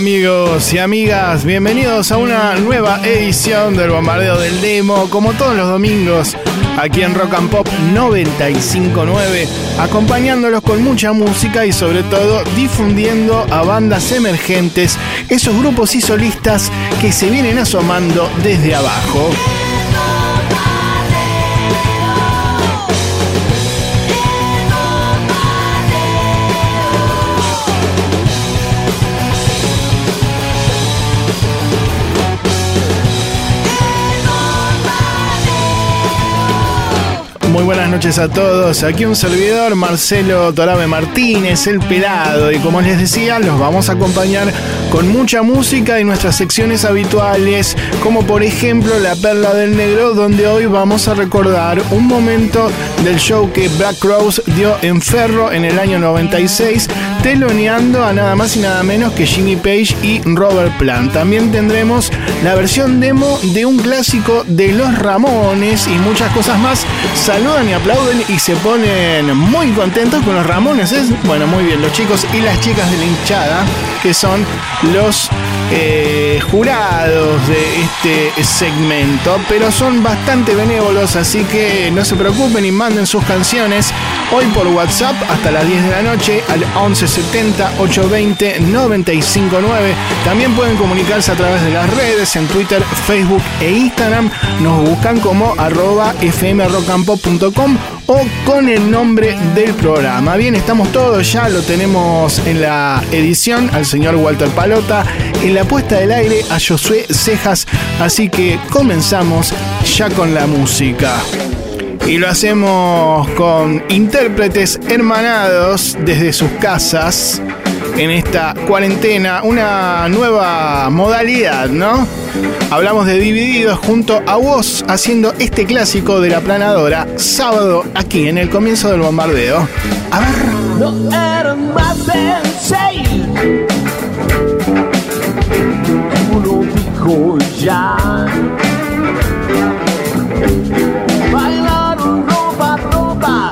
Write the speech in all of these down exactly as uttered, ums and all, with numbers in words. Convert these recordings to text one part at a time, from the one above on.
amigos y amigas, bienvenidos a una nueva edición del Bombardeo del Demo, como todos los domingos, aquí en Rock and Pop noventa y cinco punto nueve, acompañándolos con mucha música y sobre todo difundiendo a bandas emergentes, esos grupos y solistas que se vienen asomando desde abajo. Muy buenas noches a todos, aquí un servidor, Marcelo Torabe Martínez, el pelado, y como les decía, los vamos a acompañar con mucha música y nuestras secciones habituales, como por ejemplo La Perla del Negro, donde hoy vamos a recordar un momento del show que Black Crowes dio en Ferro en el año noventa y seis, teloneando a nada más y nada menos que Jimmy Page y Robert Plant. También tendremos la versión demo de un clásico de Los Ramones y muchas cosas más. Salud y aplauden y se ponen muy contentos con Los Ramones, ¿eh? Bueno, muy bien, los chicos y las chicas de la hinchada, que son los eh, jurados de este segmento, pero son bastante benévolos, así que no se preocupen y manden sus canciones hoy por WhatsApp hasta las diez de la noche al once setenta, ochocientos veinte, noventa y cinco punto nueve. También pueden comunicarse a través de las redes, en Twitter, Facebook e Instagram. Nos buscan como arroba fmrockandpop punto com o con el nombre del programa. Bien, estamos todos, ya lo tenemos en la edición al señor Walter Palota, en la puesta del aire a Josué Cejas, así que comenzamos ya con la música. Y lo hacemos con intérpretes hermanados desde sus casas en esta cuarentena, una nueva modalidad, ¿no? Hablamos de Divididos junto a vos, haciendo este clásico de La Planadora, sábado, aquí en el comienzo del bombardeo. A ver. No eran más de seis. Uno dijo ya. Bailaron ropa, ropa.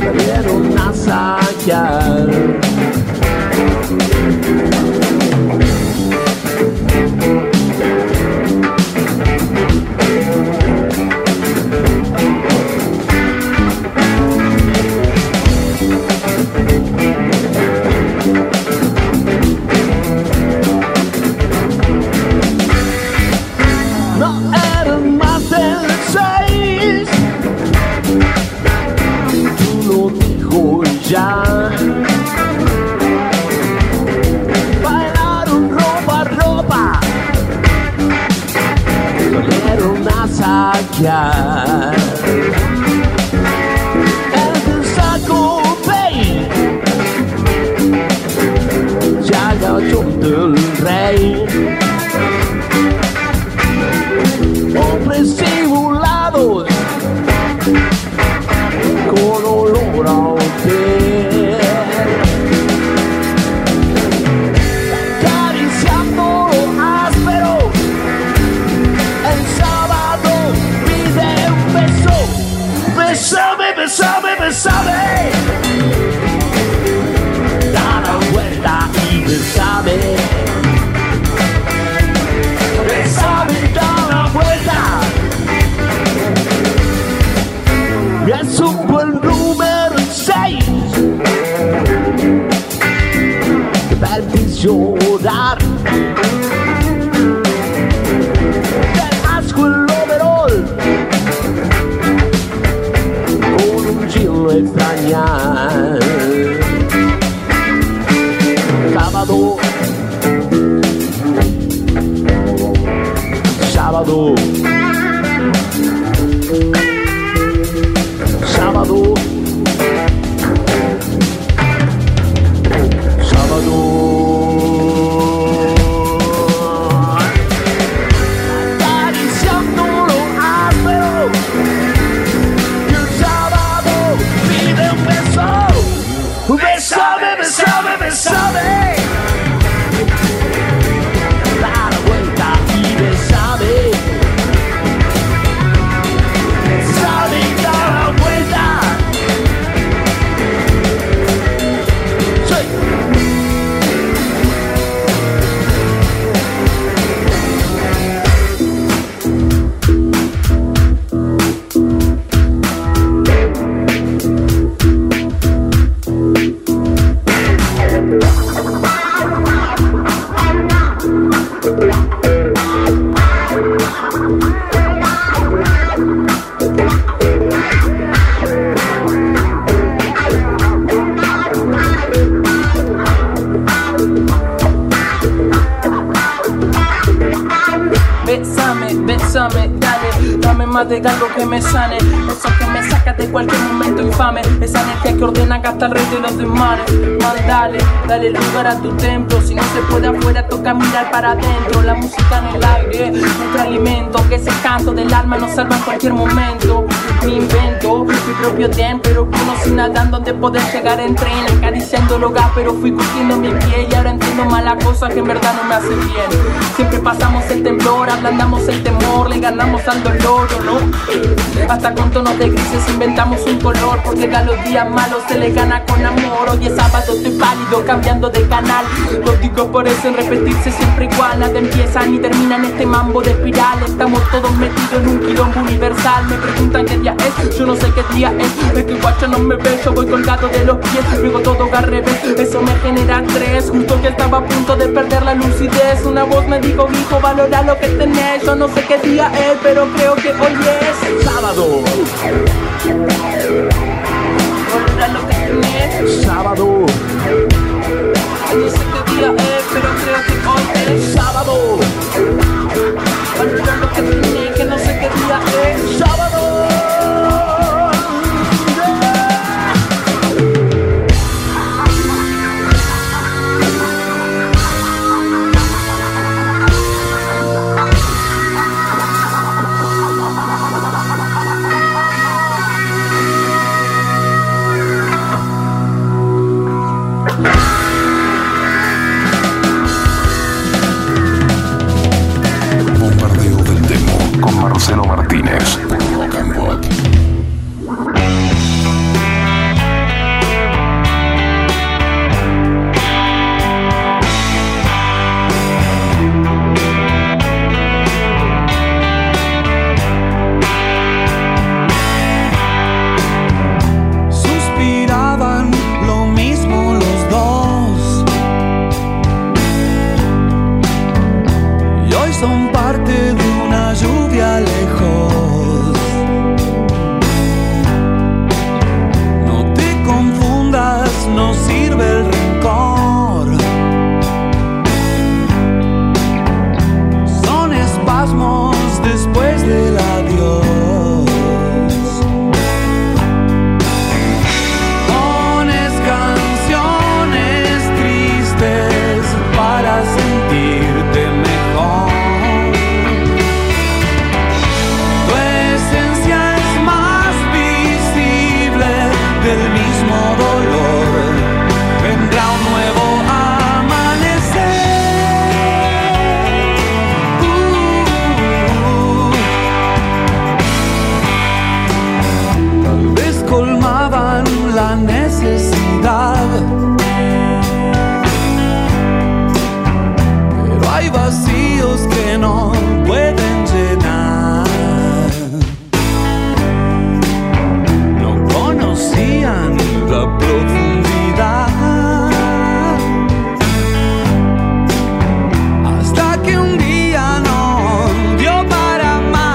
Salieron a sacar. Yeah. El del saco pey ya agachó del rey, hombres simulados con olor a hotel, acariciando lo áspero el sábado. Besame, besame, besame. Da la vuelta y besame. Besame, da la vuelta. Es un buen número seis. Que va a llorar. Extrañar sábado, sábado, sábado, sábado. Oh! forma de algo que me sane, eso que me saca de cualquier momento infame, esa energía que ordena que hasta el rey de los desmanes. Mandale, dale lugar a tu templo, si no se puede afuera toca mirar para adentro. La música en el aire, nuestro alimento, que ese canto del alma nos salva en cualquier momento. Mi invento, mi propio templo, pero uno sin nadando donde poder llegar en tren, acariciando el hogar, pero fui curtiendo mi pie y ahora entiendo mala cosa que en verdad no me hace bien. Siempre pasamos el temblor, ablandamos el temor, le ganamos al dolor, ¿no? Hasta con tonos de grises inventamos un color, porque a los días malos se les gana con amor. Hoy es sábado, estoy pálido, cambiando de canal. Los discos parecen repetirse siempre igual, nada empiezan y terminan este mambo de espiral. Estamos todos metidos en un quilombo universal. Me preguntan qué día es, yo no sé qué día es. Es que guacho no me ve, yo voy colgado de los pies, luego todo al revés, eso me genera estrés. Justo que estaba a punto de perder la lucidez, una voz me dijo, hijo, valora lo que tenés. Yo no sé qué día es, pero creo que hoy es sábado. Valora lo que tenés. Sábado. No sé qué día es, pero creo que hoy es sábado. Valora lo que tenés, que no sé qué día es. Sábado. Marcelo Martínez, Rock and Pop. Suspiraban lo mismo los dos y hoy son parte de una lluvia lejos. No te confundas, no sirve el rencor. Son espasmos después del adiós. Pones canciones tristes para sentirte mejor. La necesidad, pero hay vacíos que no pueden llenar. No conocían la profundidad hasta que un día no dio para más.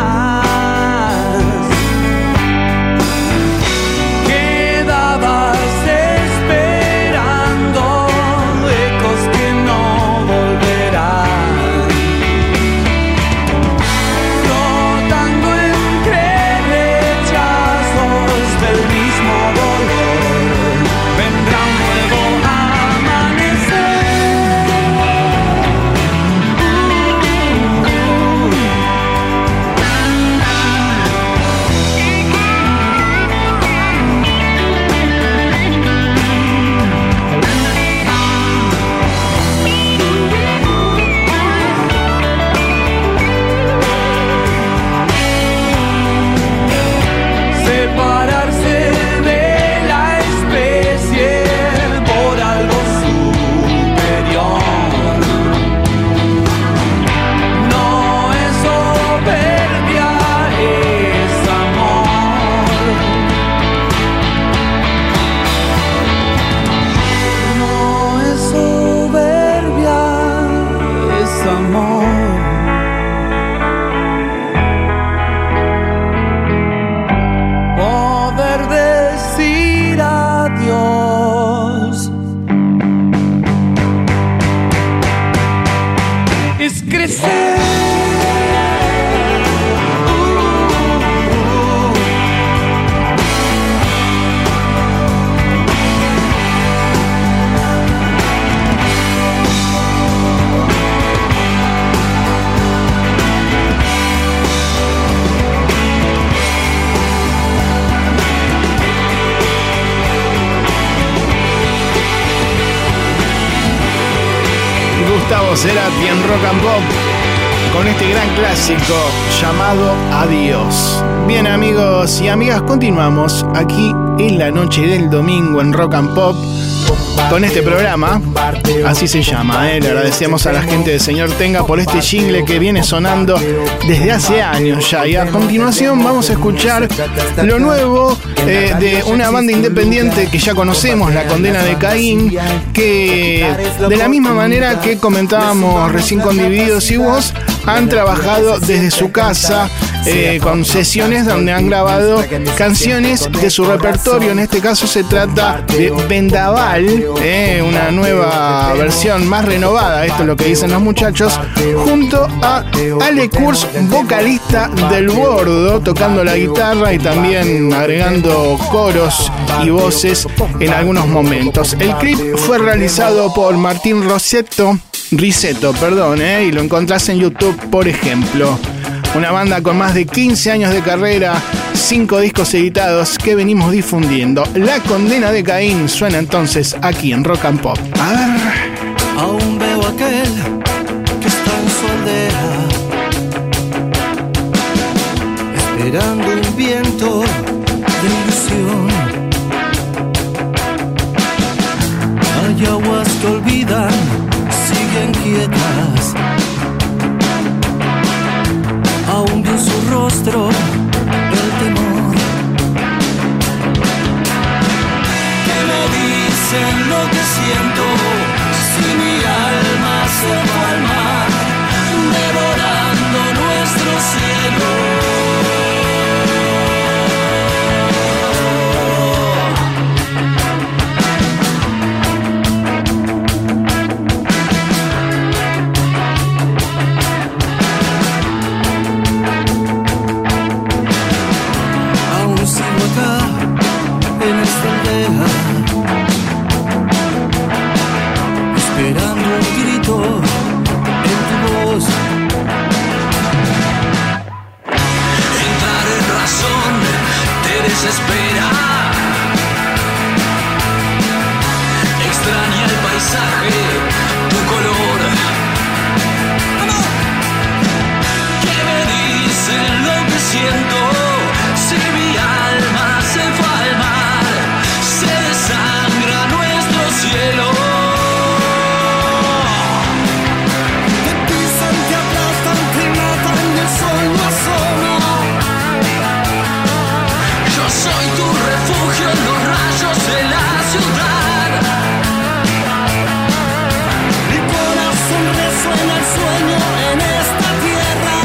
Crecer. Uh, uh, uh. Bienvenidos, era bien Rock and Pop, con este gran clásico llamado Adiós. Bien, amigos y amigas, continuamos aquí en la noche del domingo en Rock and Pop con este programa, así se llama, ¿eh? Le agradecemos a la gente de Señor Tenga por este jingle que viene sonando desde hace años ya. Y a continuación vamos a escuchar lo nuevo eh, de una banda independiente que ya conocemos, La Condena de Caín, que de la misma manera que comentábamos recién con Divididos y Vos, han trabajado desde su casa eh, con sesiones donde han grabado canciones de su repertorio. En este caso se trata de Vendaval, eh, una nueva versión más renovada, esto es lo que dicen los muchachos, junto a Ale Kurz, vocalista del Bordo, tocando la guitarra y también agregando coros y voces en algunos momentos. El clip fue realizado por Martín Rossetto Risetto, perdón, ¿eh? Y lo encontrás en YouTube, por ejemplo. Una banda con más de quince años de carrera, cinco discos editados que venimos difundiendo. La Condena de Caín suena entonces aquí en Rock and Pop. A ver. Aún veo aquel que está en soledad, esperando un viento de ilusión. Hay aguas que olvidan, siguen quietas, aún vio en su rostro el temor. ¿Qué me dicen lo que siento si mi alma se fue al mar, devorando nuestro cielo? En esta aldea, esperando un grito en tu voz. Entrar en razón te desespera, extraña el paisaje, tu color. ¿Qué me dicen lo que siento si mi alma se fue al mar? Sangra nuestro cielo. Te pisan, te aplastan, te matan, el sol no asoma. Yo soy tu refugio en los rayos de la ciudad. Mi corazón resuena el sueño en esta tierra.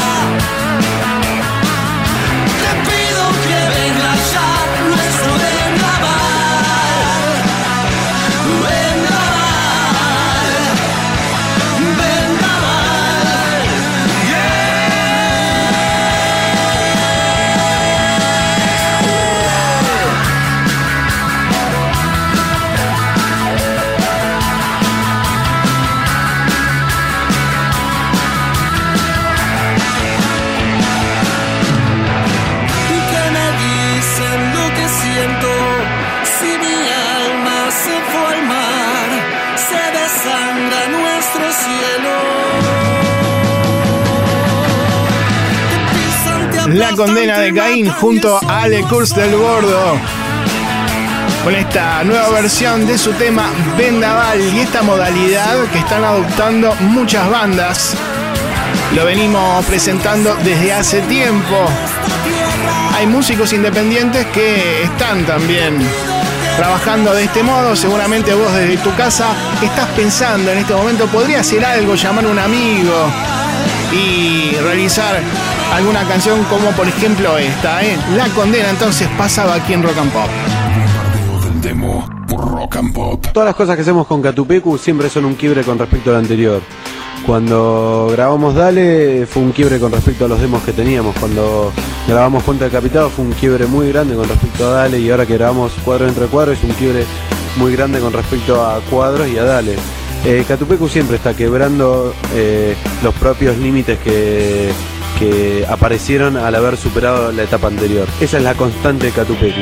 Te pido que venga ya nuestro vendaval. La Condena de Caín junto a Ale Kurz del Bordo, con esta nueva versión de su tema Vendaval, y esta modalidad que están adoptando muchas bandas. Lo venimos presentando desde hace tiempo. Hay músicos independientes que están también trabajando de este modo. Seguramente vos desde tu casa estás pensando en este momento, podría hacer algo, llamar a un amigo y realizar alguna canción como por ejemplo esta, ¿eh? La Condena entonces pasaba aquí en Rock and Pop. Bombardeo del Demo por Rock and Pop. Todas las cosas que hacemos con Catupecu siempre son un quiebre con respecto al anterior. Cuando grabamos Dale fue un quiebre con respecto a los demos que teníamos. Cuando grabamos Puente del Capitado fue un quiebre muy grande con respecto a Dale. Y ahora que grabamos Cuadro entre Cuadros es un quiebre muy grande con respecto a Cuadros y a Dale. eh, Catupecu siempre está quebrando eh, los propios límites que... que aparecieron al haber superado la etapa anterior. Esa es la constante de Catupecu.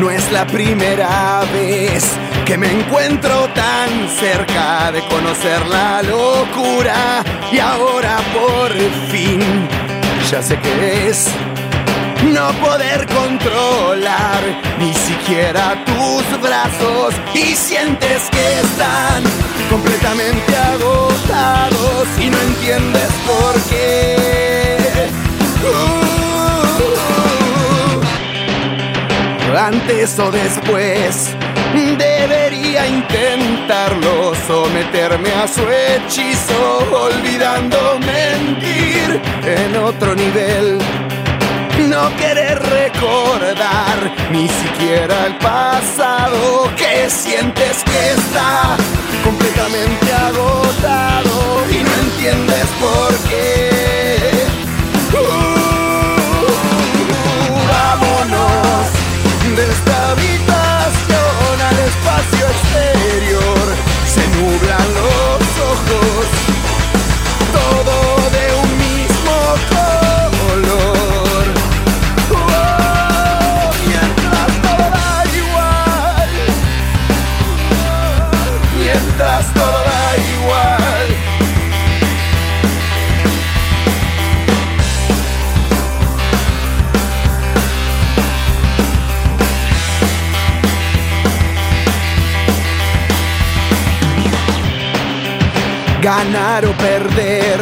No es la primera vez que me encuentro tan cerca de conocer la locura. Y ahora por fin ya sé qué es no poder controlar ni siquiera tus brazos. Y sientes que están completamente agotados y no entiendes por qué. uh, Antes o después debería intentarlo, someterme a su hechizo, olvidando mentir en otro nivel. No querer recordar ni siquiera el pasado. Que sientes que está completamente agotado y no entiendes por qué. uh, Vámonos de esta habitación al espacio exterior. Se nublan los ojos, todo de un mismo color. Todo da igual. Ganar o perder,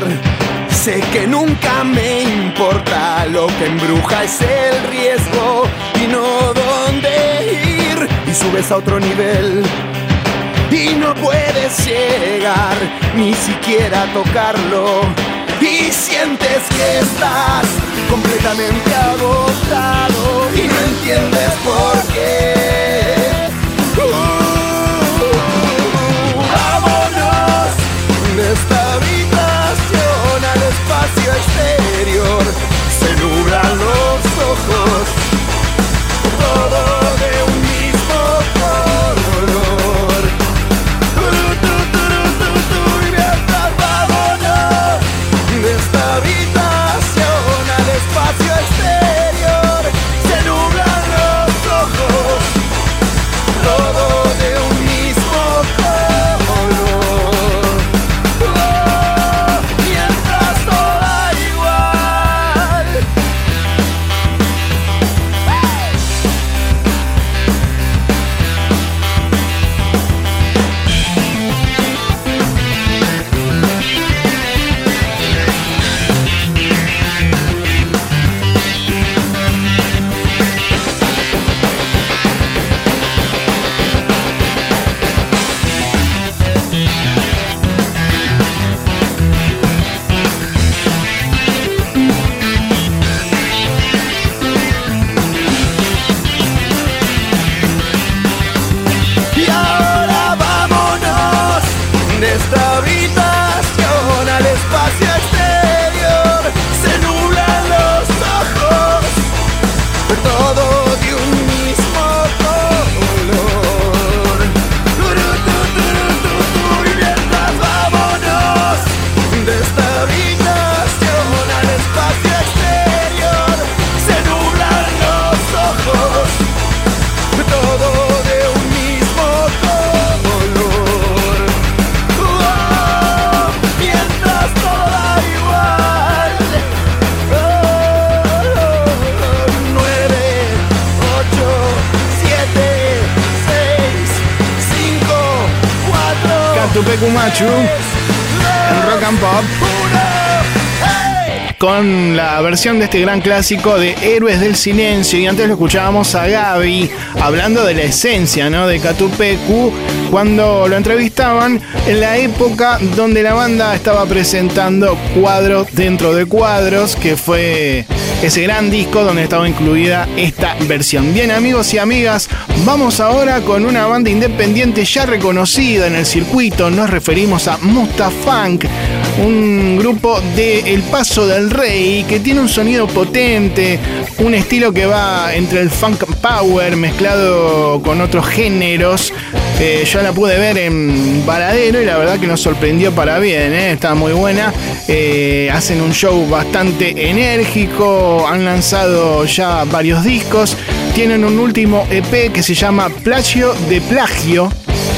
sé que nunca me importa. Lo que embruja es el riesgo y no dónde ir. Y subes a otro nivel y no puedes llegar, ni siquiera tocarlo. Y sientes que estás completamente agotado y no entiendes por qué. uh, Vámonos de esta habitación al espacio exterior. Se nublan los ojos, todo de un mismo color. En Rock and Pop, con la versión de este gran clásico de Héroes del Silencio. Y antes lo escuchábamos a Gaby hablando de la esencia, ¿no?, de Catupecu, cuando lo entrevistaban en la época donde la banda estaba presentando Cuadros dentro de Cuadros, que fue ese gran disco donde estaba incluida esta versión. Bien, amigos y amigas, vamos ahora con una banda independiente ya reconocida en el circuito. Nos referimos a Mustafunk, un grupo de El Paso del Rey que tiene un sonido potente, un estilo que va entre el funk power mezclado con otros géneros. Eh, yo la pude ver en Varadero y la verdad que nos sorprendió para bien, ¿eh? Está muy buena. Eh, hacen un show bastante enérgico, han lanzado ya varios discos. tienen un último E P que se llama Plagio de Plagio.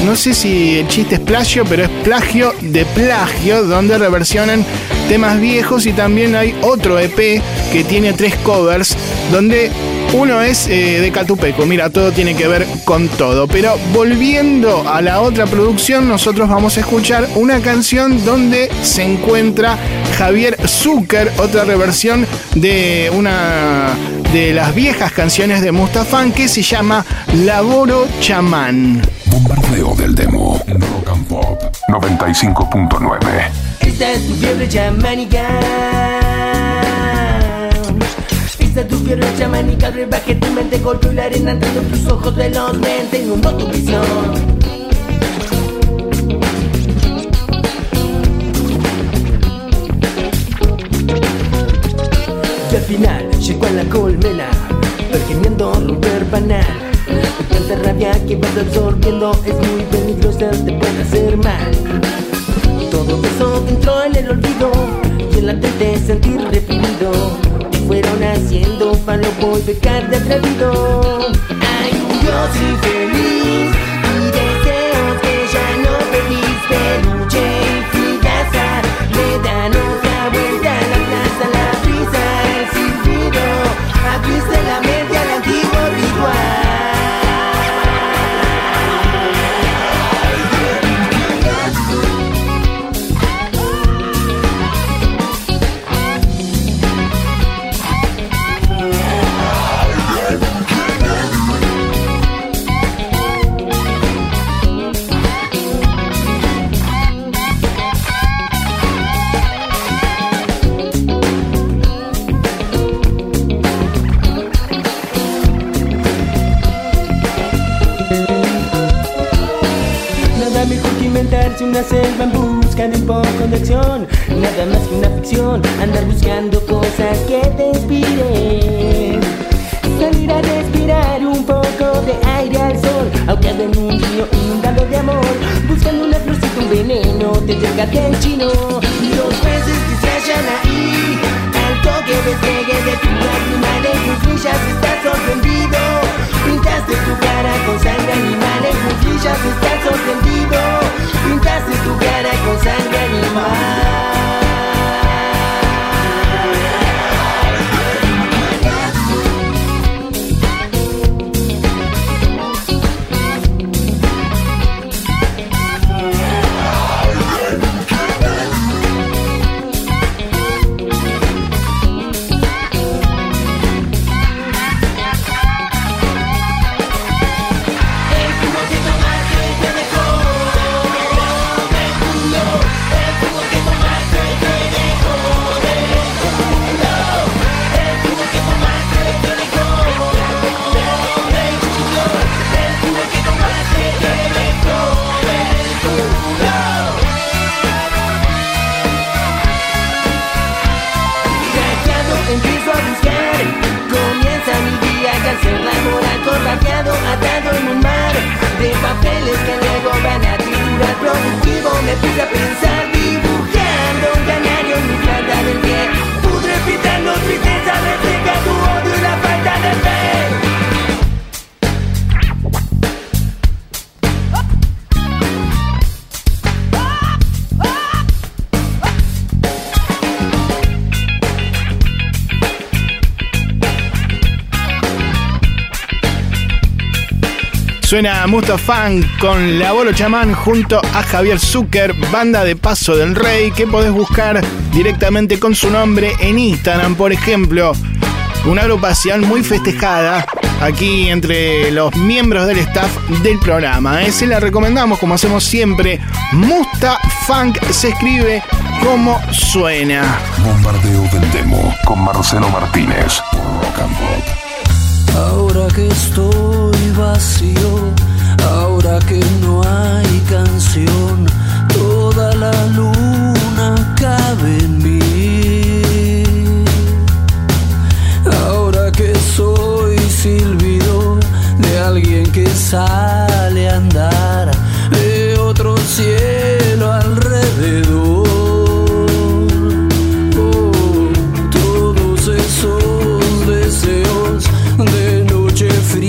No sé si el chiste es plagio, pero es plagio de plagio, donde reversionan temas viejos. Y también hay otro E P que tiene tres covers, donde uno es eh, de Catupecu. Mira, todo tiene que ver con todo. Pero volviendo a la otra producción, nosotros vamos a escuchar una canción donde se encuentra Javier Zucker, otra reversión de una de las viejas canciones de Mustafán, que se llama Laboro Chamán. Bombardeo del Demo, Rock and Pop noventa y cinco punto nueve. Esta es tu fiebre chamánica, esta es tu fiebre chamánica. El brebaje tu mente golpeó la arena entre tus ojos de los lentes, inundó tu visión. Y al final llegó a la colmena, pergimiendo Robert Banal. Tanta rabia que vas absorbiendo es muy peligrosa, te puede hacer mal. Todo eso entró en el olvido y en la tele sentir reprimido. Te fueron haciendo palopo y pecar de atrevido. Hay un Dios infeliz y deseos que ya no pedís. Peluche y fidaza le dan otra vuelta a la plaza. La brisa, el silbido, abriste la mente al antiguo ritual. Una selva en busca de un poco de acción, nada más que una ficción, andar buscando cosas que te inspiren. Salir a respirar un poco de aire al sol, ahogado en un río inundado de amor, buscando una florcita, un veneno, te llegas del chino. Los peces que se hallan ahí, al toque despegue de tu lágrima de cuclillas, estás sorprendido. Pintaste tu cara con sangre animal, en cuclillas, estás sorprendido. Pintaste tu cara con sangre animal. Suena Mustafán con Laboro Chamán junto a Javier Zucker, banda de Paso del Rey, que podés buscar directamente con su nombre en Instagram, por ejemplo. Una agrupación muy festejada aquí entre los miembros del staff del programa. ¿eh? Se la recomendamos, como hacemos siempre. Mustafunk se escribe como suena. Bombardeo del Demo con Marcelo Martínez por Rock and Pop. Ahora que estoy vacío, ahora que no hay canción, toda la luna cabe en mí. Ahora que soy silbido de alguien que sale a andar, de otro cielo alrededor. De noche fría.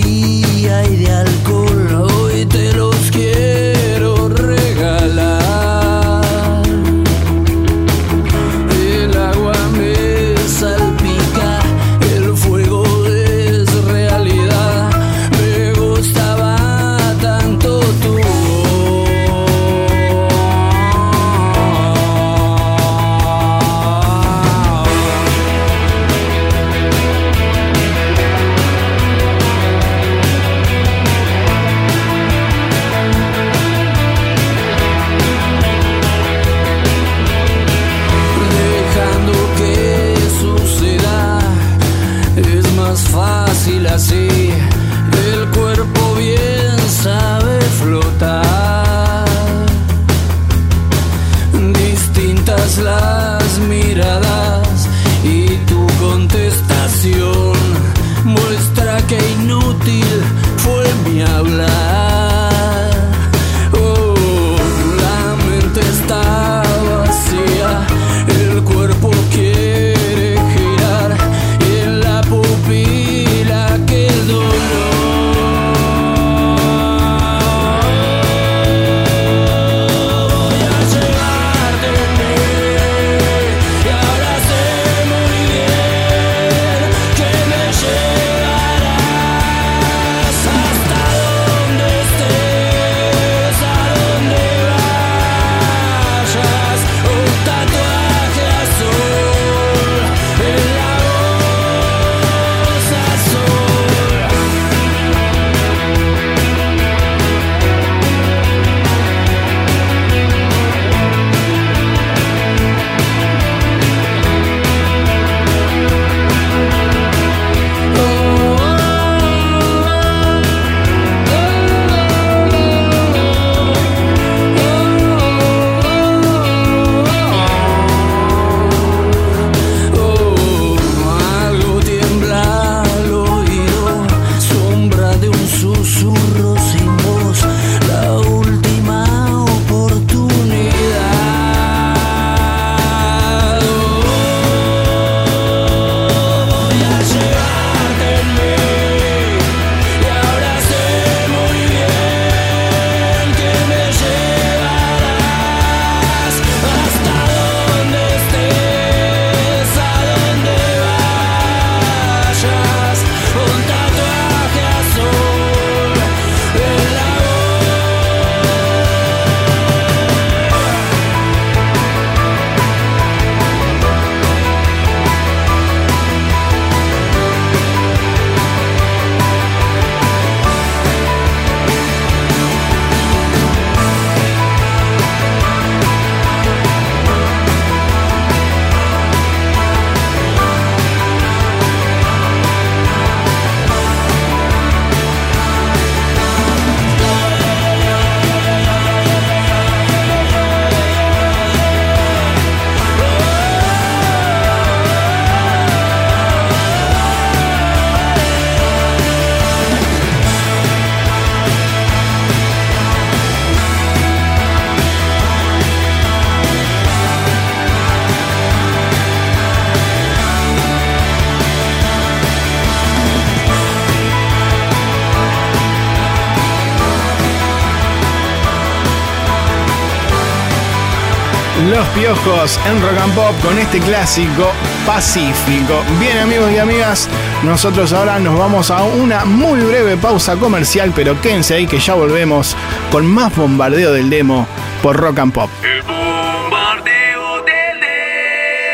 Los Piojos en Rock and Pop con este clásico Pacífico. Bien, amigos y amigas, nosotros ahora nos vamos a una muy breve pausa comercial, pero quédense ahí que ya volvemos con más Bombardeo del Demo por Rock and Pop. El bombardeo del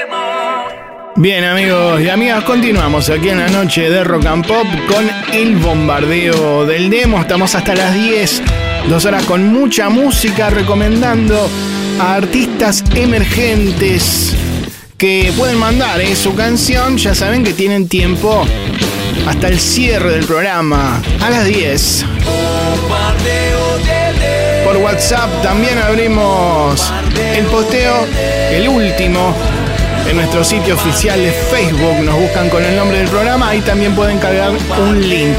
demo. Bien, amigos y amigas, continuamos aquí en la noche de Rock and Pop con el bombardeo del demo. Estamos hasta las diez, dos horas con mucha música, recomendando a artistas emergentes que pueden mandar ¿eh? su canción. Ya saben que tienen tiempo hasta el cierre del programa a las diez. Por WhatsApp también abrimos el posteo, el último, en nuestro sitio oficial de Facebook. Nos buscan con el nombre del programa. Ahí también pueden cargar un link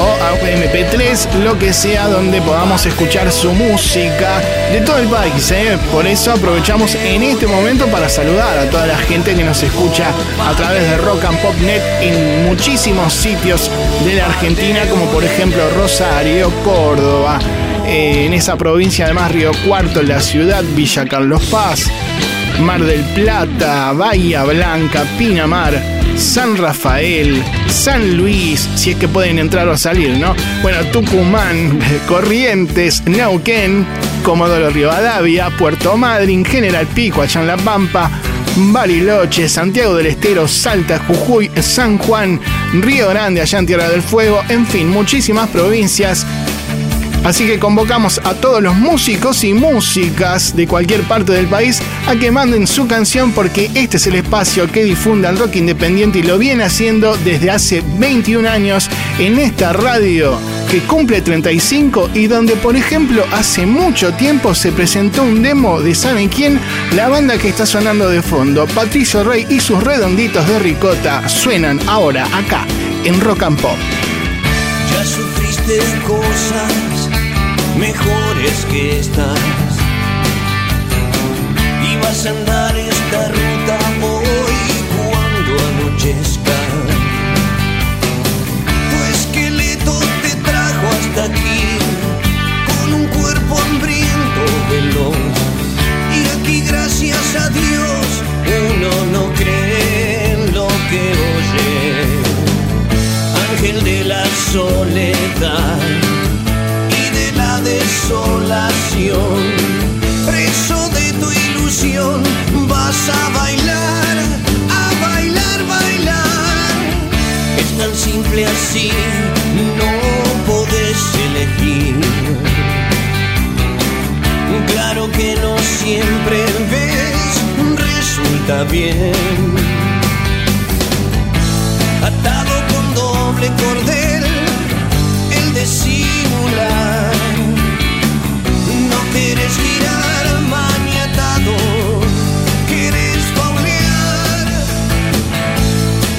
o eme pe tres, lo que sea, donde podamos escuchar su música de todo el país, ¿eh? Por eso aprovechamos en este momento para saludar a toda la gente que nos escucha a través de Rock and Pop Net en muchísimos sitios de la Argentina, como por ejemplo Rosario, Córdoba, eh, en esa provincia además Río Cuarto, la ciudad, Villa Carlos Paz, Mar del Plata, Bahía Blanca, Pinamar, San Rafael, San Luis, si es que pueden entrar o salir, ¿no? Bueno, Tucumán, Corrientes, Neuquén, Comodoro Rivadavia, Puerto Madryn, General Pico, allá en La Pampa, Bariloche, Santiago del Estero, Salta, Jujuy, San Juan, Río Grande, allá en Tierra del Fuego, en fin, muchísimas provincias. Así que convocamos a todos los músicos y músicas de cualquier parte del país a que manden su canción, porque este es el espacio que difunda el rock independiente y lo viene haciendo desde hace veintiún años en esta radio que cumple treinta y cinco, y donde, por ejemplo, hace mucho tiempo se presentó un demo de ¿saben quién? La banda que está sonando de fondo, Patricio Rey y sus redonditos de ricota, suenan ahora acá en Rock and Pop. Ya sufriste cosas mejores que estas, ibas a andar esta ruta hoy cuando anochezca. Tu esqueleto te trajo hasta aquí con un cuerpo hambriento veloz, y aquí gracias a Dios uno no cree en lo que oye. Ángel de la soledad, desolación, preso de tu ilusión, vas a bailar, a bailar, bailar. Es tan simple así, no podés elegir. Claro que no siempre ves, resulta bien. Atado con doble cordel, el de simular. Quieres girar maniatado, quieres faulear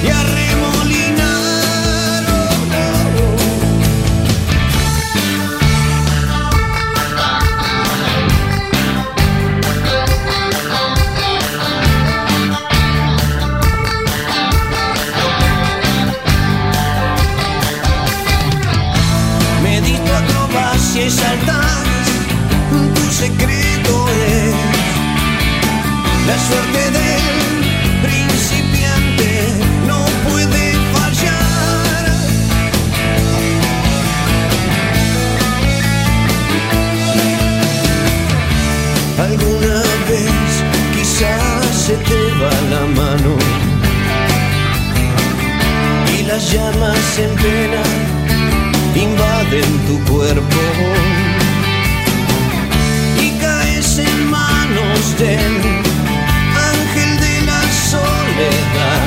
y arremolinar. Oh, oh. Me diste acrobacia y saltar. Secreto es la suerte del principiante, no puede fallar. Alguna vez quizás se te va la mano y las llamas en pena invaden tu cuerpo. En manos del ángel de la soledad,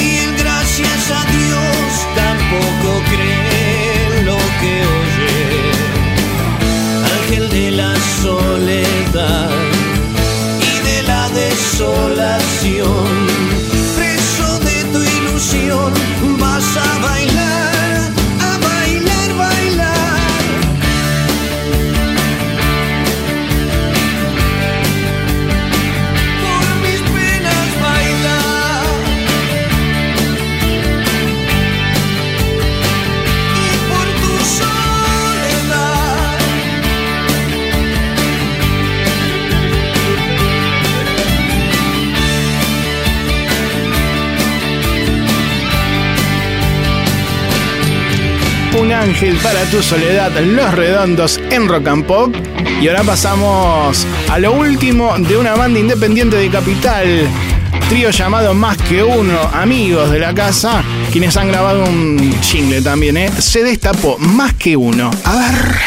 y él gracias a Dios tampoco cree en lo que oye. Ángel de la soledad y de la desolación, preso de tu ilusión, vas a bailar. Un ángel para tu soledad, Los Redondos en Rock and Pop. Y ahora pasamos a lo último de una banda independiente de Capital, trío llamado Más que Uno, amigos de la casa, quienes han grabado un jingle también, ¿eh? Se destapó Más que Uno. A ver.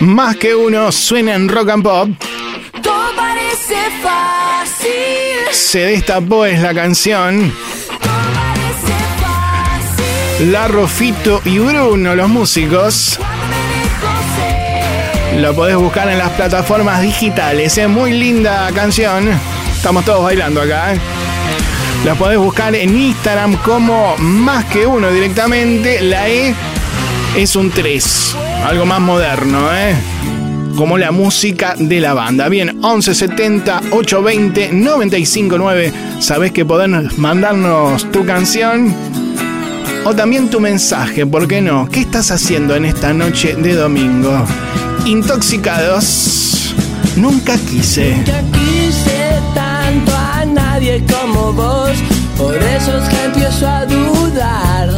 Más que Uno suena en Rock and Pop. Todo parece fácil. Se destapó es la canción. Todo parece fácil. Larro, Fito y Bruno, los músicos. Lo podés buscar en las plataformas digitales. Es muy linda canción. Estamos todos bailando acá. La podés buscar en Instagram como Más que Uno directamente. La E es un tres. Algo más moderno, ¿eh? Como la música de la banda. Bien, once setenta, ochocientos veinte, noventa y cinco nueve. Sabés que podés mandarnos tu canción o también tu mensaje, ¿por qué no? ¿Qué estás haciendo en esta noche de domingo? Intoxicados, nunca quise. Nunca quise tanto a nadie como vos. Por eso es que empiezo a dudar.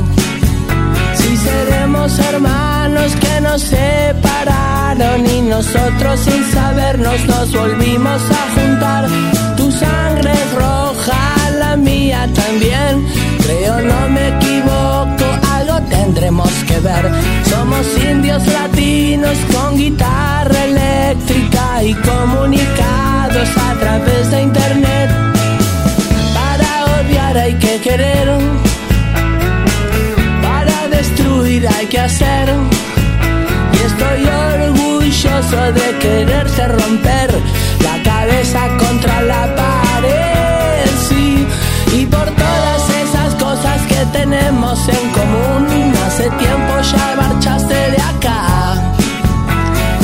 Si seremos hermanos que nos separaron y nosotros sin sabernos nos volvimos a juntar. Tu sangre es roja, la mía también. Creo no me equivoco, algo tendremos que ver. Somos indios latinos con guitarra eléctrica y comunicados a través de internet. Para odiar hay que querer. Destruir hay que hacer. Y estoy orgulloso de quererse romper la cabeza contra la pared, sí. Y por todas esas cosas que tenemos en común. Hace tiempo ya marchaste de acá.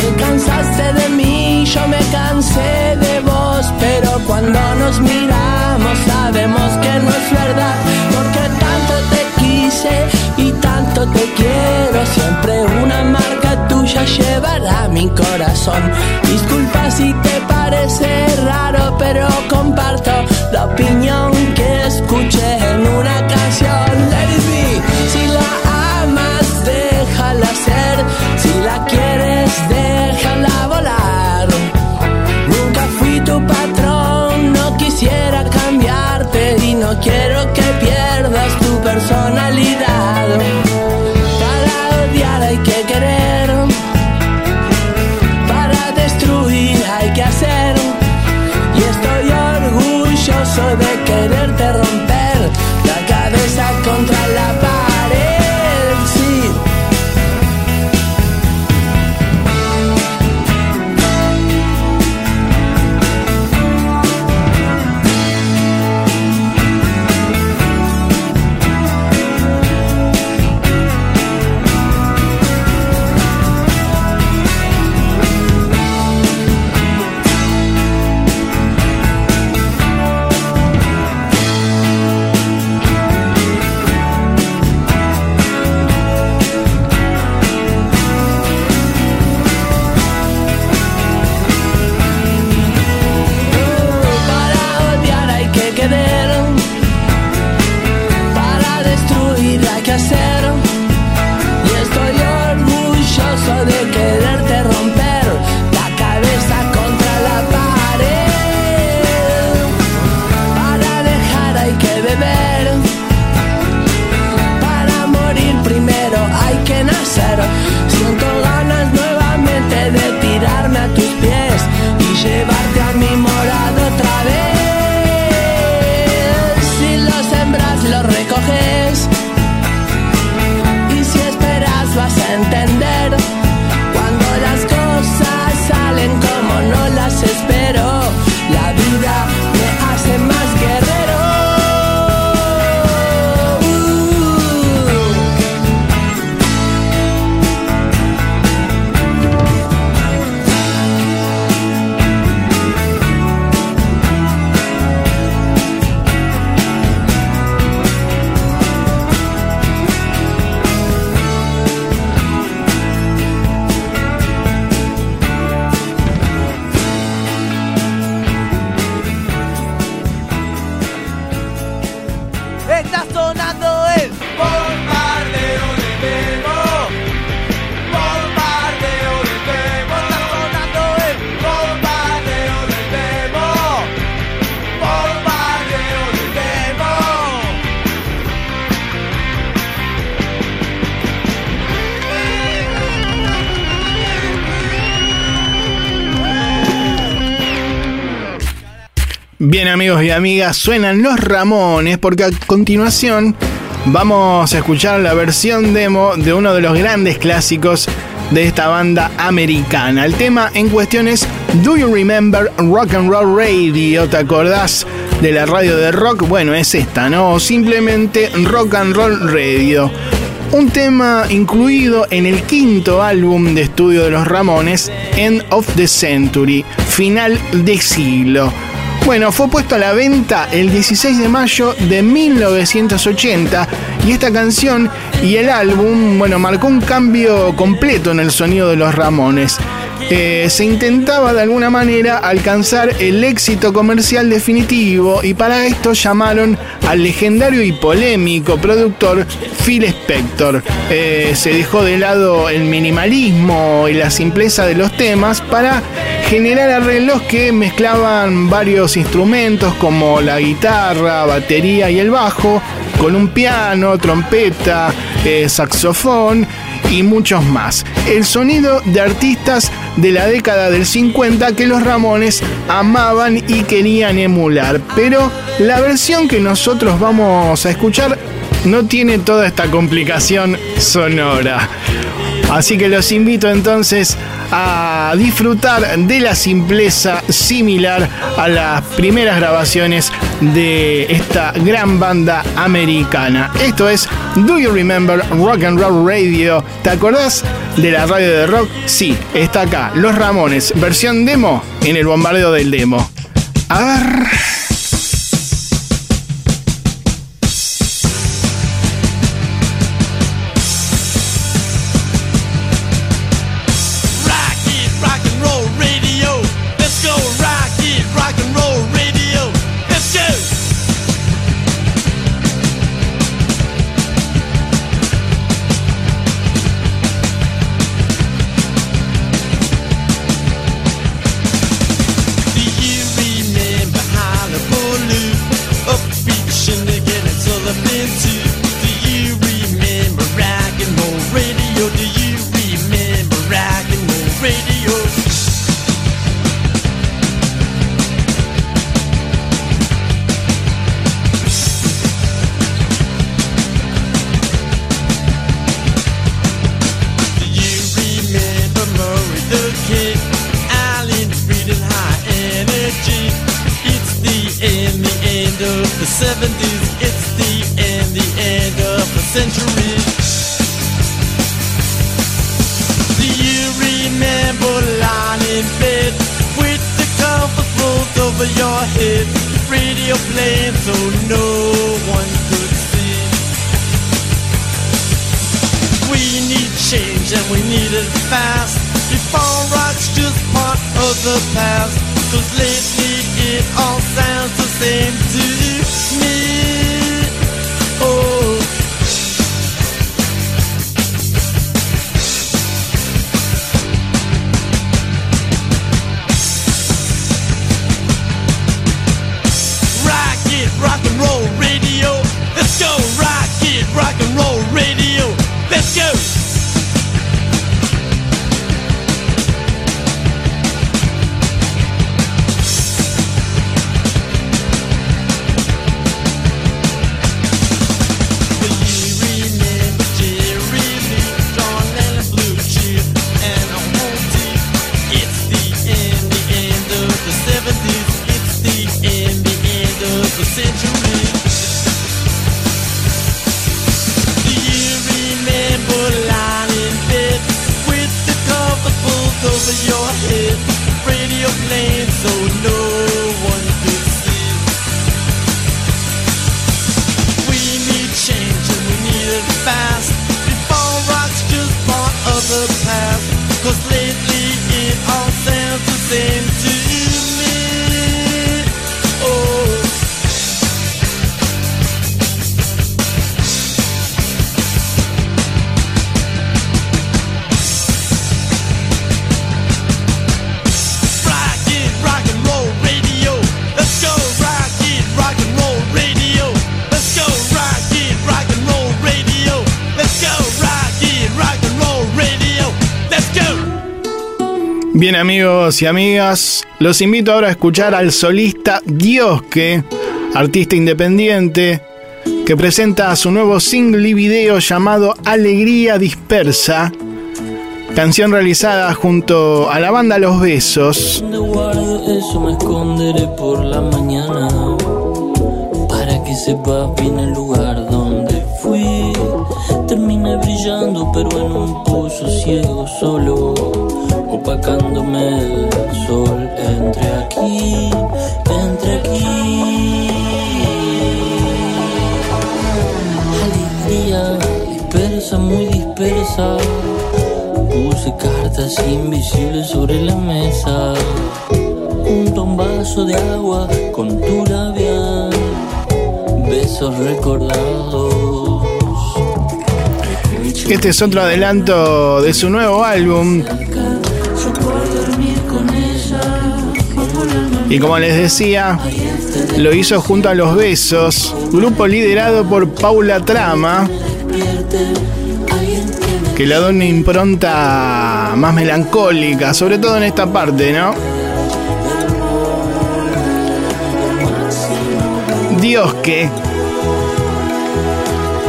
Te cansaste de mí, yo me cansé de vos. Pero cuando nos miramos sabemos que no es verdad. Porque tanto te quise y tanto te quiero, siempre una marca tuya llevará mi corazón. Disculpa si te parece raro, pero comparto la opinión que escuché en una canción. Lady, si la amas déjala ser, si la quieres déjala Bien, amigos y amigas, suenan Los Ramones porque a continuación vamos a escuchar la versión demo de uno de los grandes clásicos de esta banda americana. El tema en cuestión es Do You Remember Rock and Roll Radio? ¿Te acordás de la radio de rock? Bueno, es esta, ¿no? O simplemente Rock and Roll Radio. Un tema incluido en el quinto álbum de estudio de Los Ramones, End of the Century, Final de Siglo. Bueno, fue puesto a la venta el dieciséis de mayo de mil novecientos ochenta y esta canción y el álbum, bueno, marcó un cambio completo en el sonido de Los Ramones. Eh, se intentaba de alguna manera alcanzar el éxito comercial definitivo y para esto llamaron al legendario y polémico productor Phil Spector. Eh, se dejó de lado el minimalismo y la simpleza de los temas para generar arreglos que mezclaban varios instrumentos como la guitarra, batería y el bajo, con un piano, trompeta, eh, saxofón y muchos más. El sonido de artistas de la década del cincuenta que los Ramones amaban y querían emular. Pero la versión que nosotros vamos a escuchar no tiene toda esta complicación sonora. Así que los invito entonces a disfrutar de la simpleza similar a las primeras grabaciones de esta gran banda americana. Esto es Do You Remember Rock and Roll Radio? ¿Te acordás de la radio de rock? Sí, está acá, Los Ramones, versión demo en el bombardeo del demo. A ver... Bien, amigos y amigas, los invito ahora a escuchar al solista Diosque, artista independiente, que presenta su nuevo single y video llamado Alegría Dispersa, canción realizada junto a la banda Los Besos. Donde guardo eso me esconderé por la mañana, para que sepas bien el lugar donde fui. Terminé brillando pero en un pozo ciego, solo opacándome el sol. Entre aquí, entre aquí. Alegría dispersa, muy dispersa. Puse cartas invisibles sobre la mesa, junto a un vaso de agua con tu labial, besos recordados. Este es otro adelanto de su nuevo álbum. Y como les decía, lo hizo junto a Los Besos, grupo liderado por Paula Trama, que le da una impronta más melancólica, sobre todo en esta parte, ¿no? Diosque,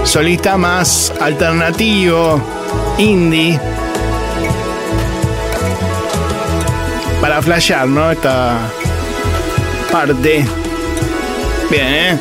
solista más alternativo, indie, para flashear, ¿no? Esta parte. Bien, ¿eh?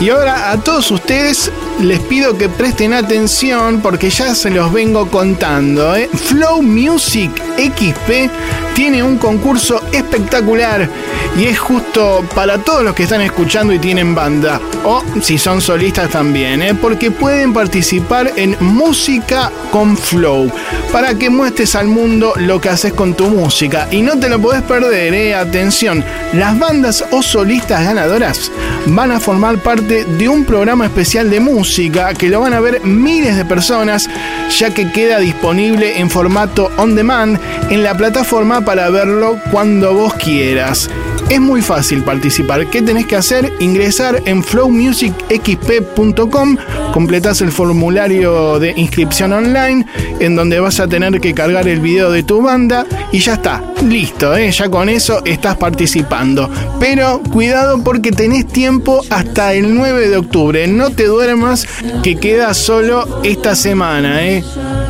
Y ahora a todos ustedes les pido que presten atención porque ya se los vengo contando, ¿eh? Flow Music X P tiene un concurso espectacular y es justo para todos los que están escuchando y tienen banda, o si son solistas también, ¿eh? Porque pueden participar en Música con Flow, para que muestres al mundo lo que haces con tu música. Y no te lo podés perder, ¿eh? Atención, las bandas o solistas ganadoras van a formar parte de un programa especial de música que lo van a ver miles de personas, ya que queda disponible en formato on demand en la plataforma para verlo cuando vos quieras. Es muy fácil participar. ¿Qué tenés que hacer? Ingresar en flow music x p punto com, completás el formulario de inscripción online, en donde vas a tener que cargar el video de tu banda y ya está, listo, ¿eh? Ya con eso estás participando. Pero cuidado porque tenés tiempo hasta el nueve de octubre. No te duermas, que queda solo esta semana, ¿eh?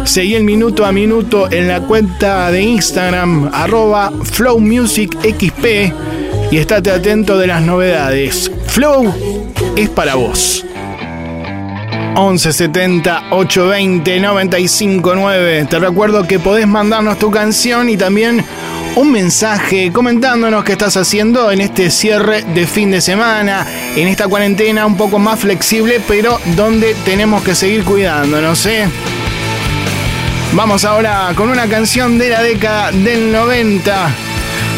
Seguí el minuto a minuto en la cuenta de Instagram, arroba flow music x p, y estate atento de las novedades. Flow es para vos. once setenta, ochocientos veinte, noventa y cinco nueve. Te recuerdo que podés mandarnos tu canción y también un mensaje comentándonos qué estás haciendo en este cierre de fin de semana, en esta cuarentena un poco más flexible, pero donde tenemos que seguir cuidándonos, ¿eh? Vamos ahora con una canción de la década del noventa,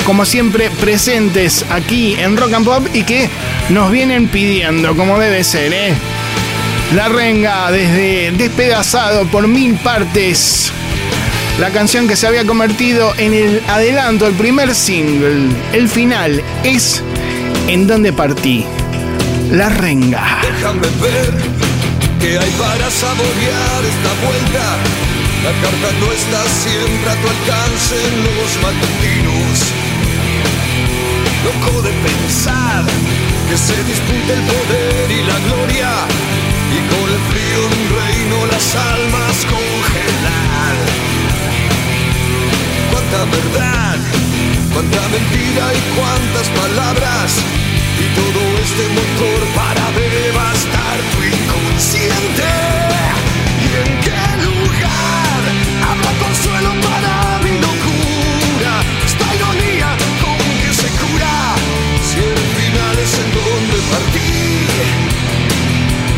como siempre presentes aquí en Rock and Pop y que nos vienen pidiendo, como debe ser, ¿eh? La Renga, desde Despedazado por Mil Partes, la canción que se había convertido en el adelanto, el primer single, el final, es En Donde Partí. La Renga. Déjame ver que hay para saborear esta vuelta. La carta no está siempre a tu alcance en los matutinos. Loco de pensar que se disputa el poder y la gloria, y con el frío en un reino las almas congelar. Cuánta verdad, cuánta mentira y cuántas palabras, y todo este motor para devastar tu inconsciente. ¿Y en qué lugar habrá consuelo para mi locura? Esta ironía con que se cura, si el final es en donde partí.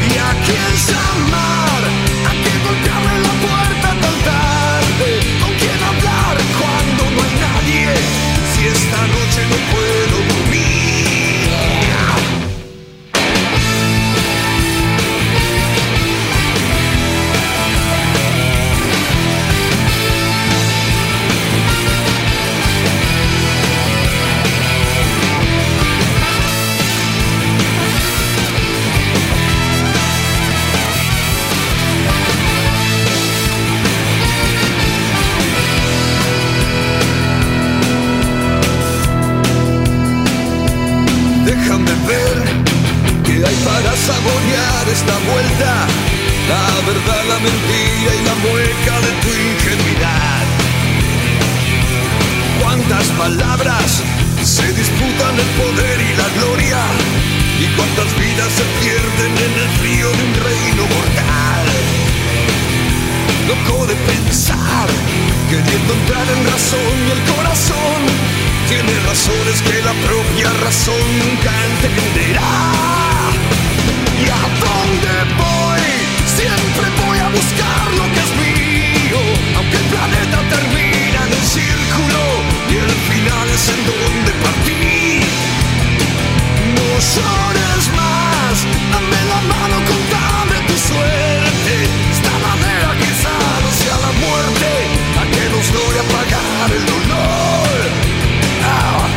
¿Y a quién llamar? ¿A quién golpearle la puerta tan tarde? ¿Con quién hablar cuando no hay nadie? Si esta noche no puedo dormir. esta vuelta, la verdad, la mentira y la mueca de tu ingenuidad. Cuántas palabras se disputan el poder y la gloria, y cuántas vidas se pierden en el frío de un reino mortal. Loco de pensar, queriendo entrar en razón, y el corazón tiene razones que la propia razón nunca entenderá. ¿Y a dónde voy? Siempre voy a buscar lo que es mío, aunque el planeta termina en el círculo y el final es en donde partí. No llores más, dame la mano, contame tu suerte. Esta madera quizá no sea la muerte, a que nos logre apagar el dolor. Ah.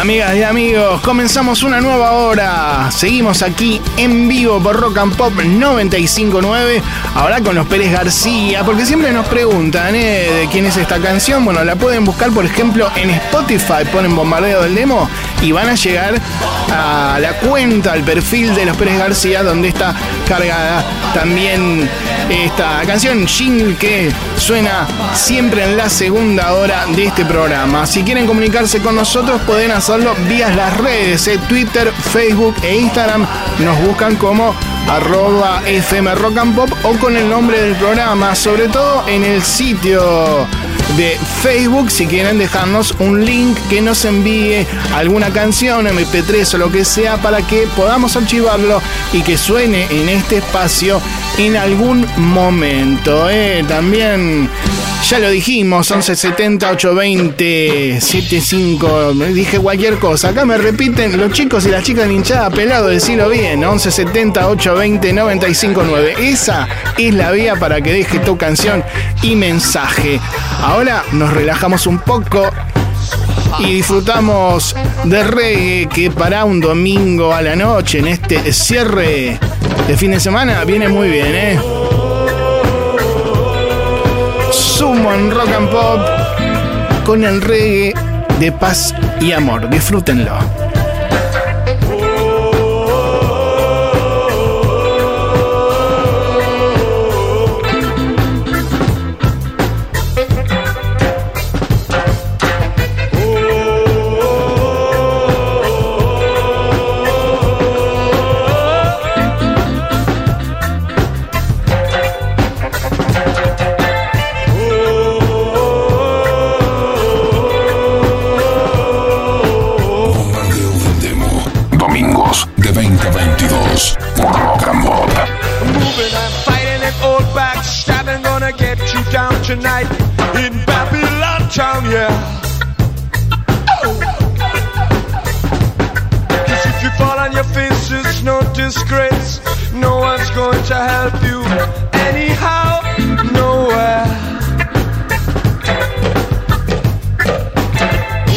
Amigas y amigos, comenzamos una nueva hora. Seguimos aquí en vivo por Rock and Pop noventa y cinco punto nueve. Ahora con los Pérez García, porque siempre nos preguntan ¿eh? de quién es esta canción. Bueno, la pueden buscar, por ejemplo, en Spotify. Ponen Bombardeo del Demo y van a llegar a la cuenta, al perfil de los Pérez García, donde está cargada también esta canción jingle que suena siempre en la segunda hora de este programa. Si quieren comunicarse con nosotros, pueden hacerlo vía las redes, eh, Twitter, Facebook e Instagram. Nos buscan como arroba F M Rock and Pop o con el nombre del programa, sobre todo en el sitio de Facebook, si quieren dejarnos un link que nos envíe alguna canción, eme pe tres o lo que sea, para que podamos archivarlo y que suene en este espacio en algún momento. ¿eh? También, ya lo dijimos, once setenta, ochocientos veinte, setenta y cinco, dije cualquier cosa. Acá me repiten los chicos y las chicas de hinchada pelado, decirlo bien, once setenta, ochocientos veinte, noventa y cinco nueve. Esa es la vía para que deje tu canción y mensaje. Ahora nos relajamos un poco y disfrutamos de reggae, que para un domingo a la noche, en este cierre de fin de semana, viene muy bien, ¿eh? Sumo en Rock and Pop con el reggae de paz y amor. Disfrútenlo. Tonight in Babylon town, yeah. Cause if you fall on your face, it's no disgrace. No one's going to help you anyhow, nowhere. Oh,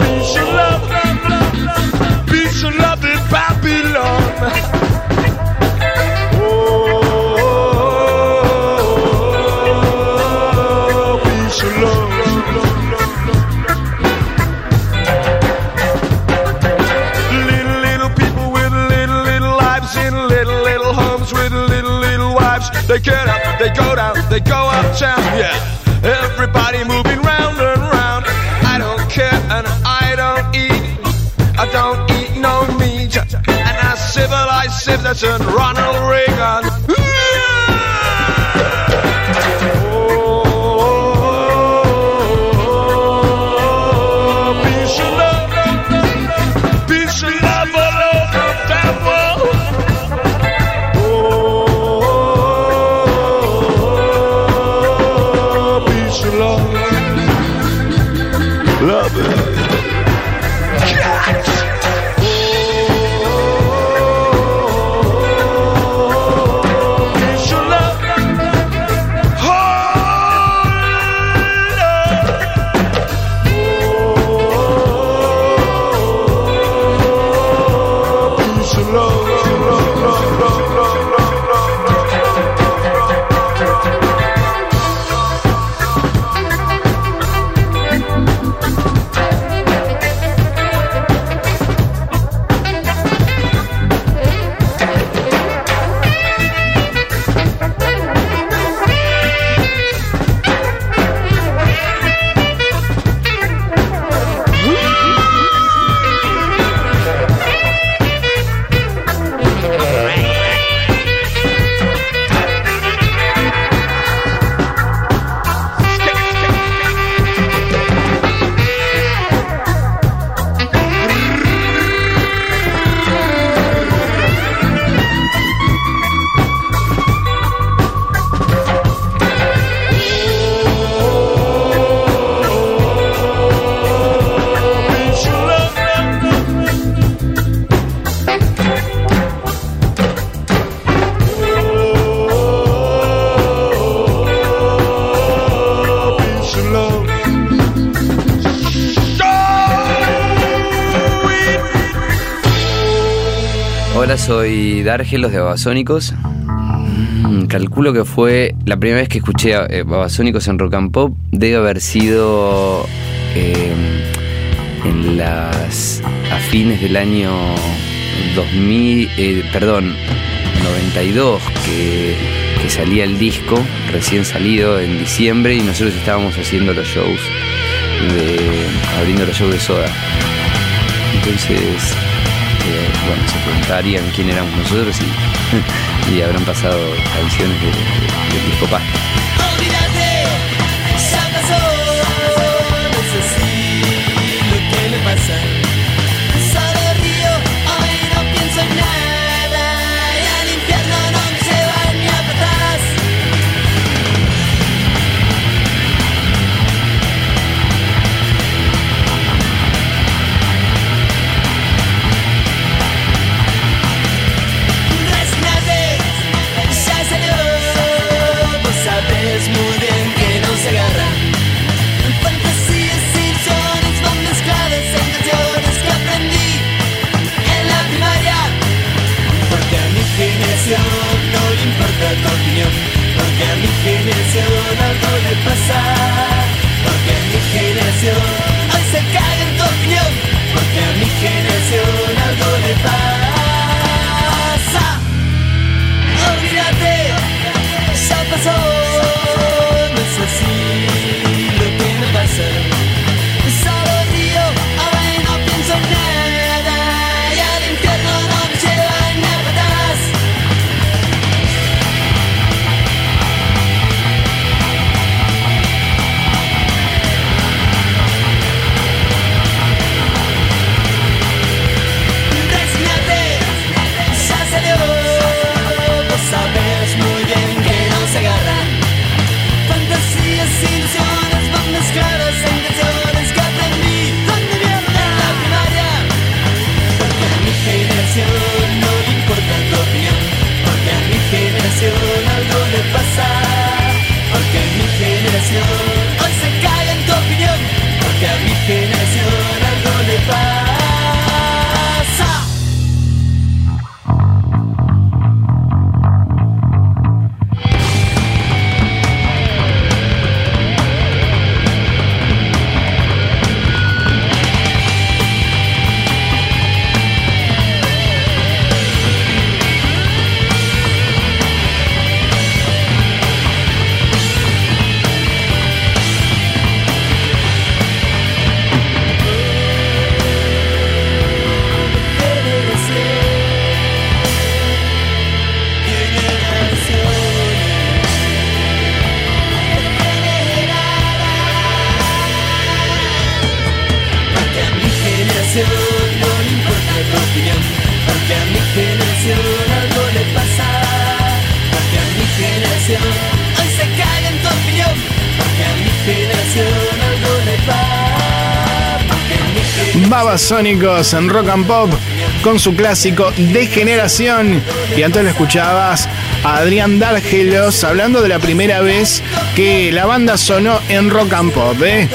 peace and love, love, love, love. Peace and love in Babylon. They get up, they go down, they go uptown, yeah. Everybody moving round and round. I don't care and I don't eat. I don't eat no meat. And I civilized citizen Ronald Reagan. Soy Darge, los de Babasónicos. Calculo que fue la primera vez que escuché a, eh, Babasónicos en Rock and Pop. Debe haber sido eh, en las, a fines del año dos mil, eh, perdón, noventa y dos, que, que salía el disco, recién salido en diciembre, y nosotros estábamos haciendo los shows, de, abriendo los shows de Soda. Entonces... Eh, bueno, se preguntarían quién éramos nosotros y, y habrán pasado canciones de, de, de disco pasta. Olvídate, ya pasó, no sé si lo que le pasa. Babasónicos en Rock and Pop con su clásico de generación. Y antes lo escuchabas a Adrián Dárgelos hablando de la primera vez que la banda sonó en Rock and Pop, ¿eh?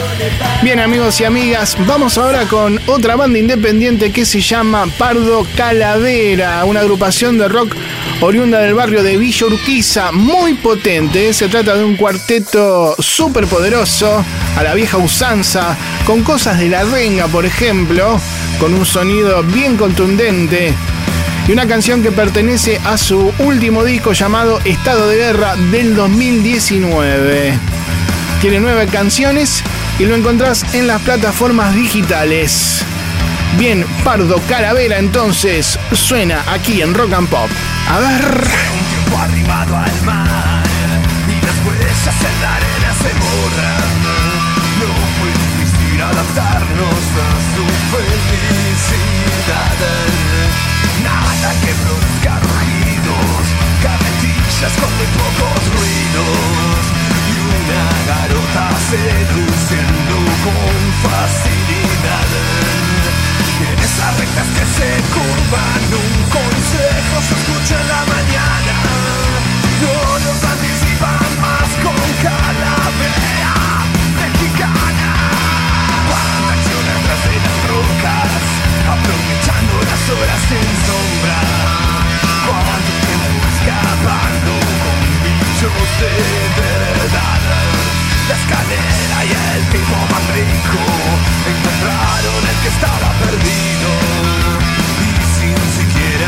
Bien, amigos y amigas, vamos ahora con otra banda independiente que se llama Pardo Calavera, una agrupación de rock oriunda del barrio de Villa Urquiza, muy potente. Se trata de un cuarteto súper poderoso, a la vieja usanza, con cosas de La Renga, por ejemplo, con un sonido bien contundente. Y una canción que pertenece a su último disco llamado Estado de Guerra del dos mil diecinueve. Tiene nueve canciones y lo encontrás en las plataformas digitales. Bien, Pardo Calavera entonces suena aquí en Rock and Pop. A ver. Un tiempo arribado al mar y las huellas en la arena se borran. No fue difícil adaptarnos a su felicidad. Nada que produzca ruidos, cabecillas con muy pocos ruidos y una garota seduciendo con facilidad. En esas rectas que se curvan, un consejo se escucha en la mañana. No nos anticipan más con Calavera mexicana. Van acciones tras de las rocas, aprovechando las horas sin sombra. Cuánto tiempo escapando con bichos de verdad. La escalera y el tipo más rico encontraron el que estaba perdido y sin siquiera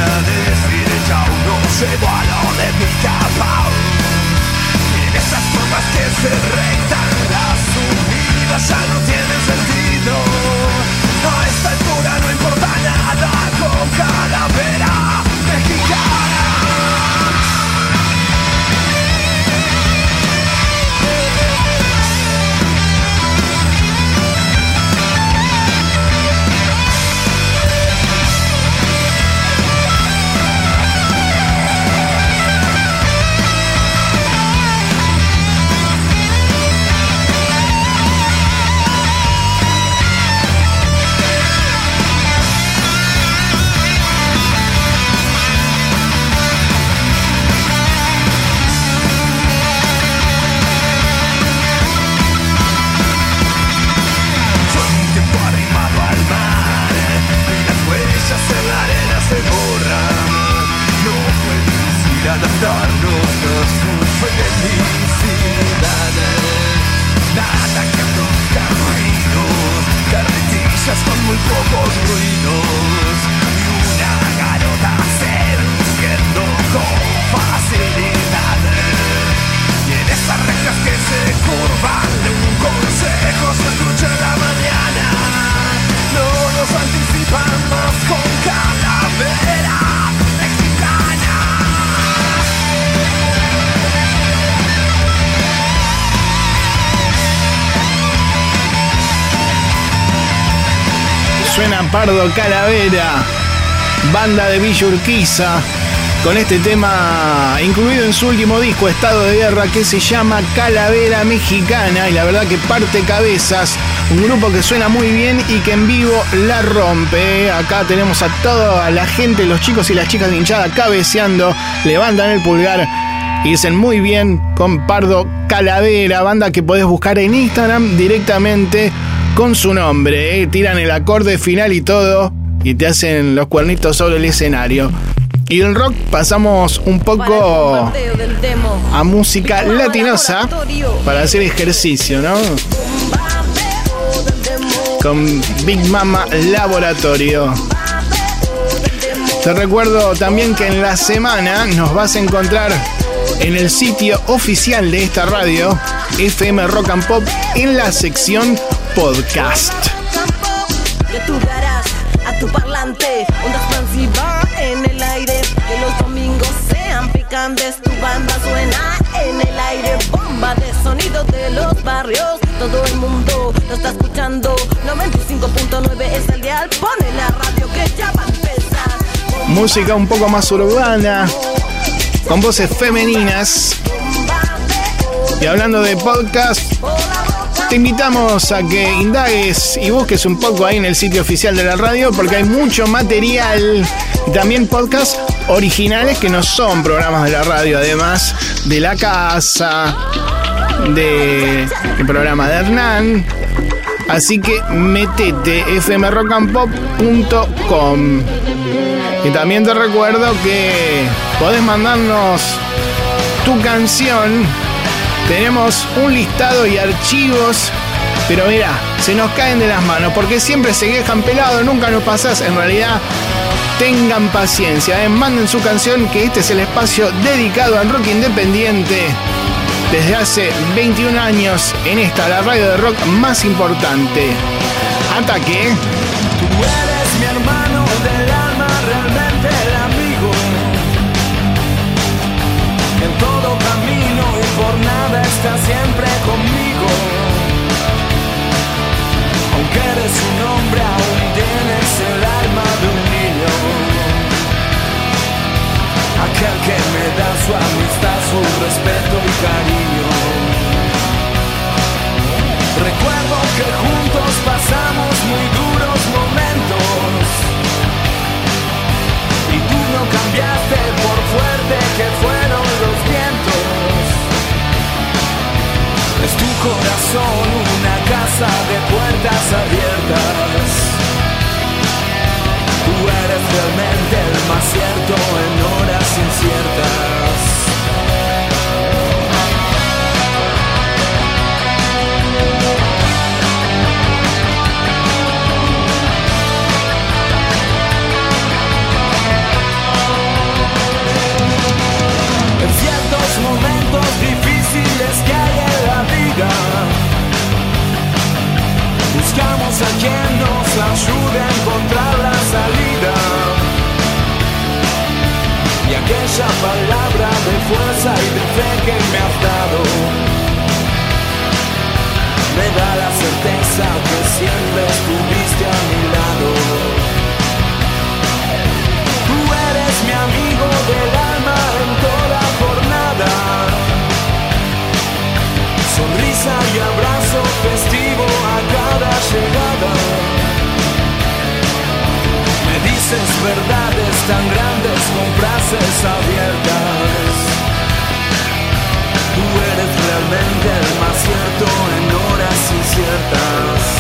felicidades, nada que provoca ruidos, carretillas con muy pocos ruidos y una garota ser que no con facilidades. Y en esas rectas que se curvan de un consejo se escucha la mañana, no nos anticipan más con calavera. Suena Pardo Calavera, banda de Villa Urquiza, con este tema incluido en su último disco, Estado de Guerra, que se llama Calavera Mexicana. Y la verdad que parte cabezas, un grupo que suena muy bien y que en vivo la rompe. Acá tenemos a toda la gente, los chicos y las chicas de hinchada cabeceando, levantan el pulgar y dicen muy bien con Pardo Calavera, banda que podés buscar en Instagram directamente con su nombre, eh. Tiran el acorde final y todo y te hacen los cuernitos sobre el escenario. Y del rock pasamos un poco a música latinosa para hacer ejercicio, ¿no? Con Big Mama Laboratorio. Te recuerdo también que en la semana nos vas a encontrar en el sitio oficial de esta radio, F M Rock and Pop, en la sección podcast. Tu banda suena en el aire, bomba de sonido de los barrios. Todo el mundo lo está escuchando. noventa y cinco punto nueve es el dial. Pone la radio que ya va a empezar. Música un poco más urbana, con voces femeninas. Y hablando de podcast, te invitamos a que indagues y busques un poco ahí en el sitio oficial de la radio, porque hay mucho material y también podcasts originales que no son programas de la radio, además de La Casa, de el programa de Hernán. Así que metete f m rock and pop punto com. Y también te recuerdo que podés mandarnos tu canción. Tenemos un listado y archivos, pero mira, se nos caen de las manos porque siempre se quejan pelado, nunca nos pasás. En realidad, tengan paciencia, ¿eh? Manden su canción, que este es el espacio dedicado al rock independiente desde hace veintiún años en esta, la radio de rock más importante. Ataque. Tú eres mi hermano del alma, realmente el amigo. En todo camino y por nada. Está siempre conmigo, aunque eres un hombre, aún tienes el alma de un niño. Aquel que me da su amistad, su respeto y cariño. Recuerdo que juntos pasamos muy duros momentos y tú no cambiaste por fuerte que fueron los vientos. Es tu corazón una casa de puertas abiertas. Tú eres realmente el más cierto en horas inciertas. En ciertos momentos difíciles que hay en la vida, buscamos a quien nos ayude a encontrar la salida. Y aquella palabra de fuerza y de fe que me has dado me da la certeza que siempre estuviste a mi lado. Tú eres mi amigo del alma en toda jornada. Sonrisa y abrazo festivo a cada llegada. Me dices verdades tan grandes con frases abiertas. Tú eres realmente el más cierto en horas inciertas.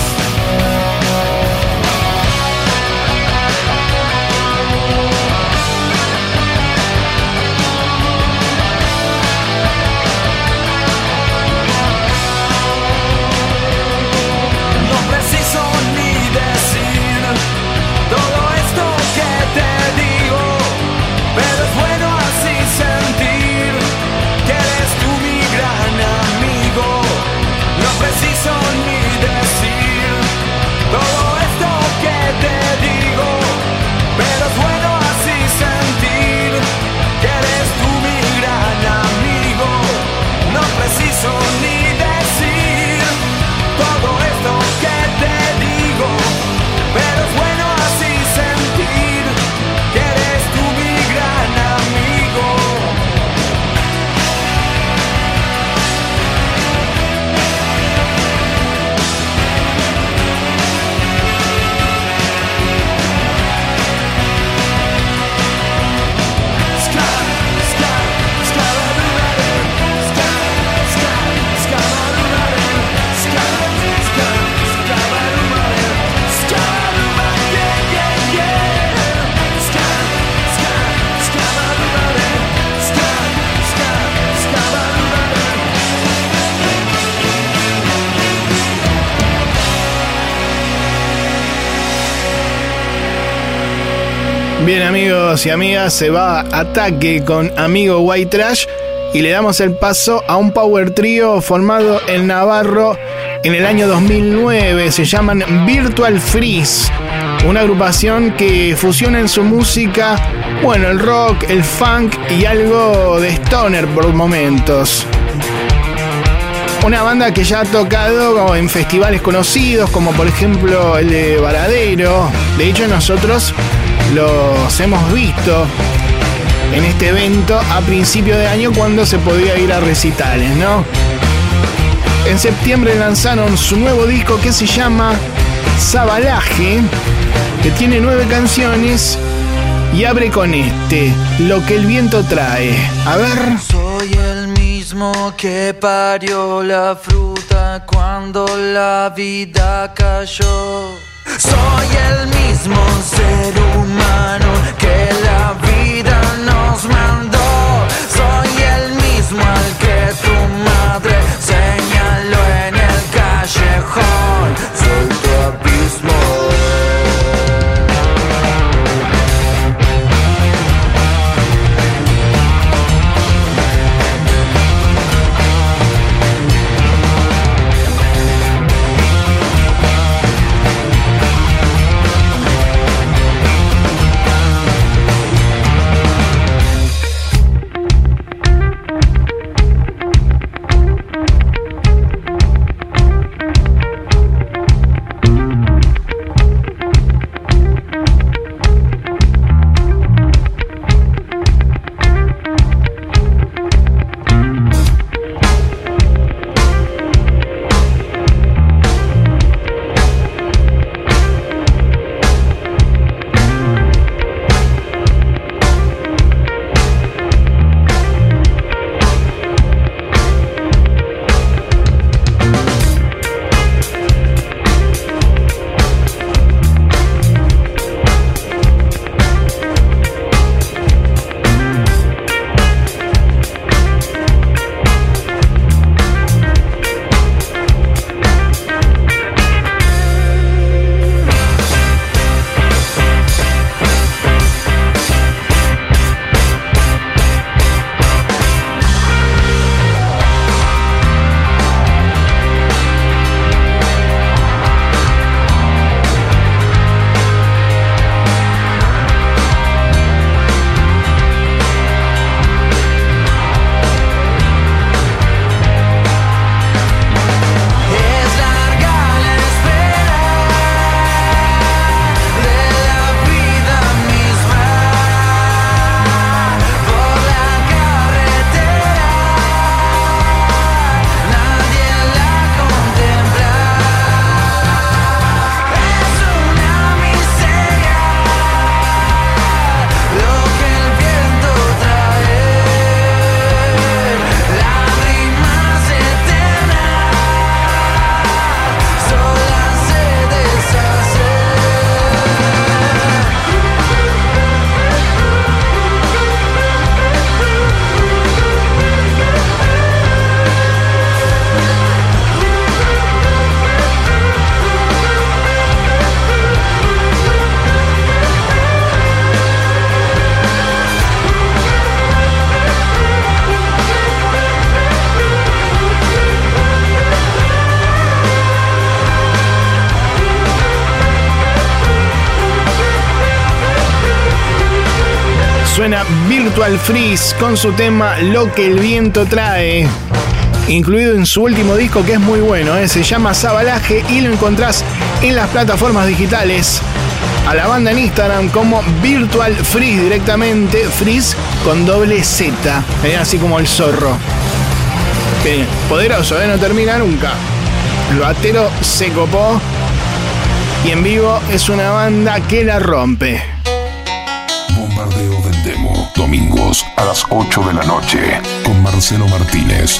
Bien, amigos y amigas, se va Ataque con Amigo White Trash y le damos el paso a un power trío formado en Navarro en el año dos mil nueve. Se llaman Virtual Fritz, una agrupación que fusiona en su música, bueno, el rock, el funk y algo de stoner por momentos. Una banda que ya ha tocado en festivales conocidos, como por ejemplo el de Varadero. De hecho, nosotros los hemos visto en este evento a principio de año, cuando se podía ir a recitales, ¿no? En septiembre lanzaron su nuevo disco que se llama Sabalaje, que tiene nueve canciones y abre con este, Lo que el viento trae. A ver. Soy el mismo que parió la fruta cuando la vida cayó. Soy el mismo ser humano que la vida nos mandó. Soy el mismo al que tu madre señaló en el callejón. Soy tu abismo. Suena Virtual Fritz con su tema Lo que el viento trae, incluido en su último disco, que es muy bueno, ¿eh? Se llama Sabalaje y lo encontrás en las plataformas digitales. A la banda en Instagram como Virtual Fritz directamente, Fritz con doble Z, ¿eh? Así como el zorro. Bien, poderoso, ¿eh? No termina nunca. Lo atero se copó y en vivo es una banda que la rompe. Bombardeo del Demo, domingos a las ocho de la noche, con Marcelo Martínez.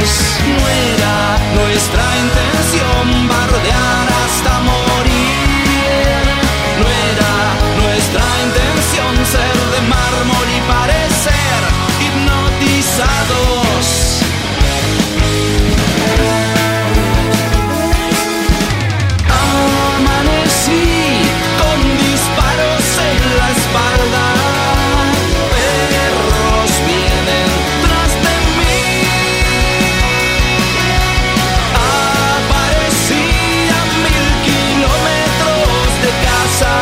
No era nuestra intención bardear hasta morir. No era nuestra intención ser de mármol y parecer hipnotizados. Amanecí con disparos en la espalda. Perros vienen tras de mí. Aparecí a mil kilómetros de casa.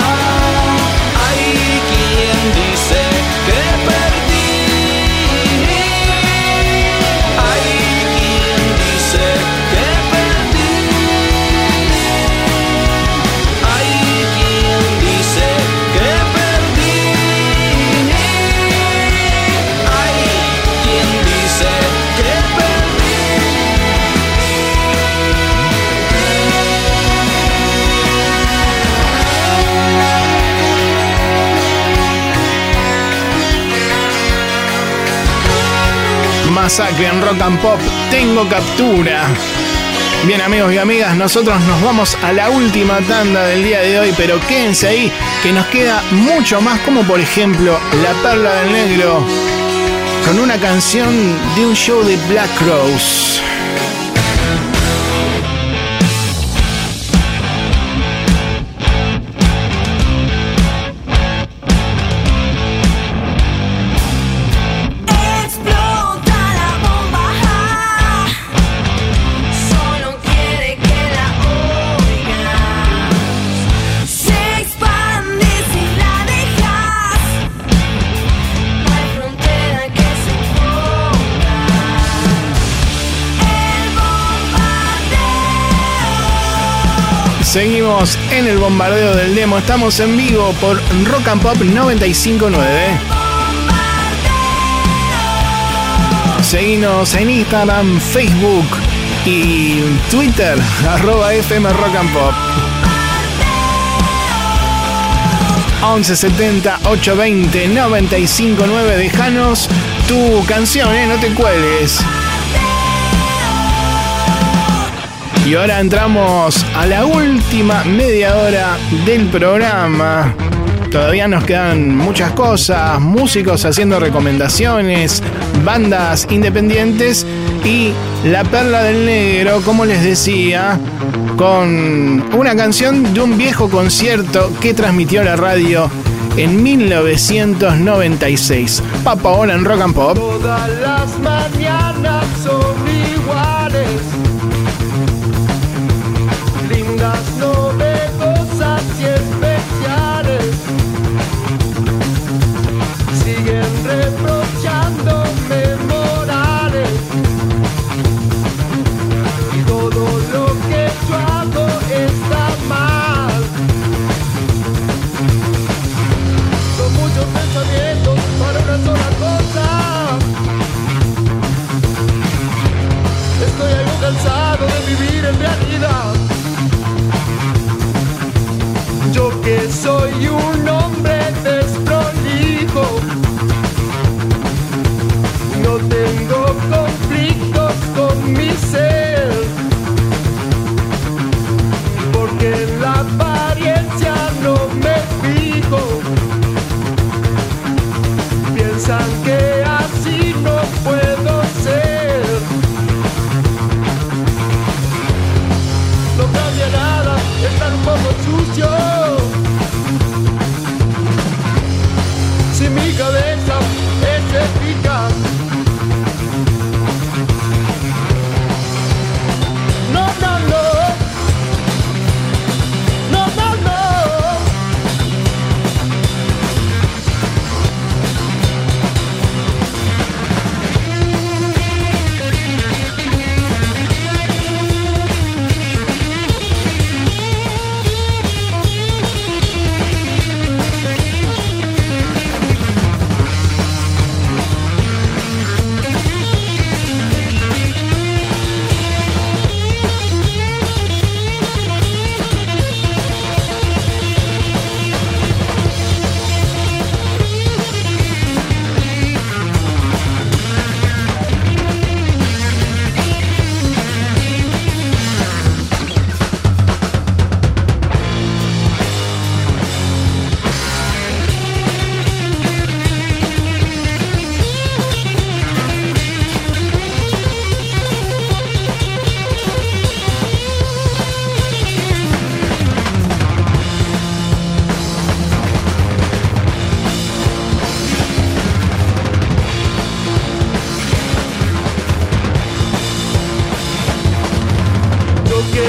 Hay quien dice que perdí. Hay quien dice que perdí. Hay quien dice que perdí. Hay quien dice que perdí. Masacre en Rock and Pop. Tengo captura. Bien, amigos y amigas, nosotros nos vamos a la última tanda del día de hoy, pero quédense ahí que nos queda mucho más, como por ejemplo La Perla del Negro con una canción de un show de Black Crowes. Seguimos en el bombardeo del demo. Estamos en vivo por Rock and Pop noventa y cinco punto nueve. Seguinos en Instagram, Facebook y Twitter, arroba F M Rock and Pop. once setenta, ochocientos veinte, noventa y cinco punto nueve. Dejanos tu canción, ¿eh? No te cuelgues. Y ahora entramos a la última media hora del programa. Todavía nos quedan muchas cosas, músicos haciendo recomendaciones, bandas independientes y La Perla del Negro, como les decía, con una canción de un viejo concierto que transmitió la radio en mil novecientos noventa y seis. Papa Hora en Rock and Pop. Todas las mañanas son iguales. Las novedosas y especiales siguen reprochándome morales, y todo lo que yo hago está mal. Son muchos pensamientos para una sola cosa.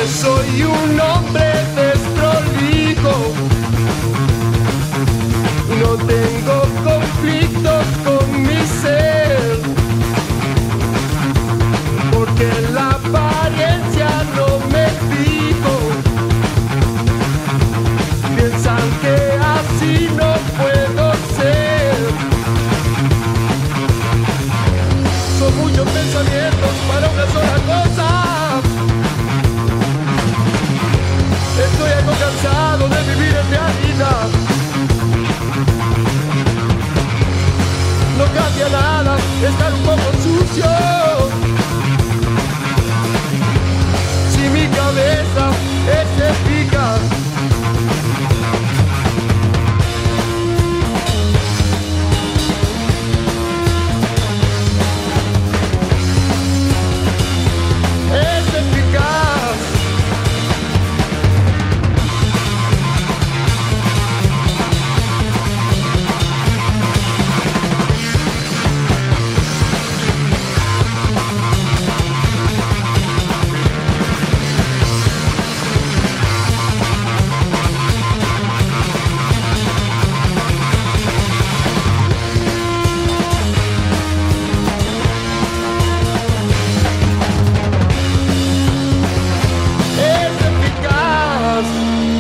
que soy un hombre desprolijo. No tengo conflictos con mi ser, porque la apariencia no me fijo. Piensan que así no puedo ser. Son muchos pensamientos para una sola cosa. Estoy algo cansado de vivir en realidad. No cambia nada estar un poco sucio. Si mi cabeza es eficaz.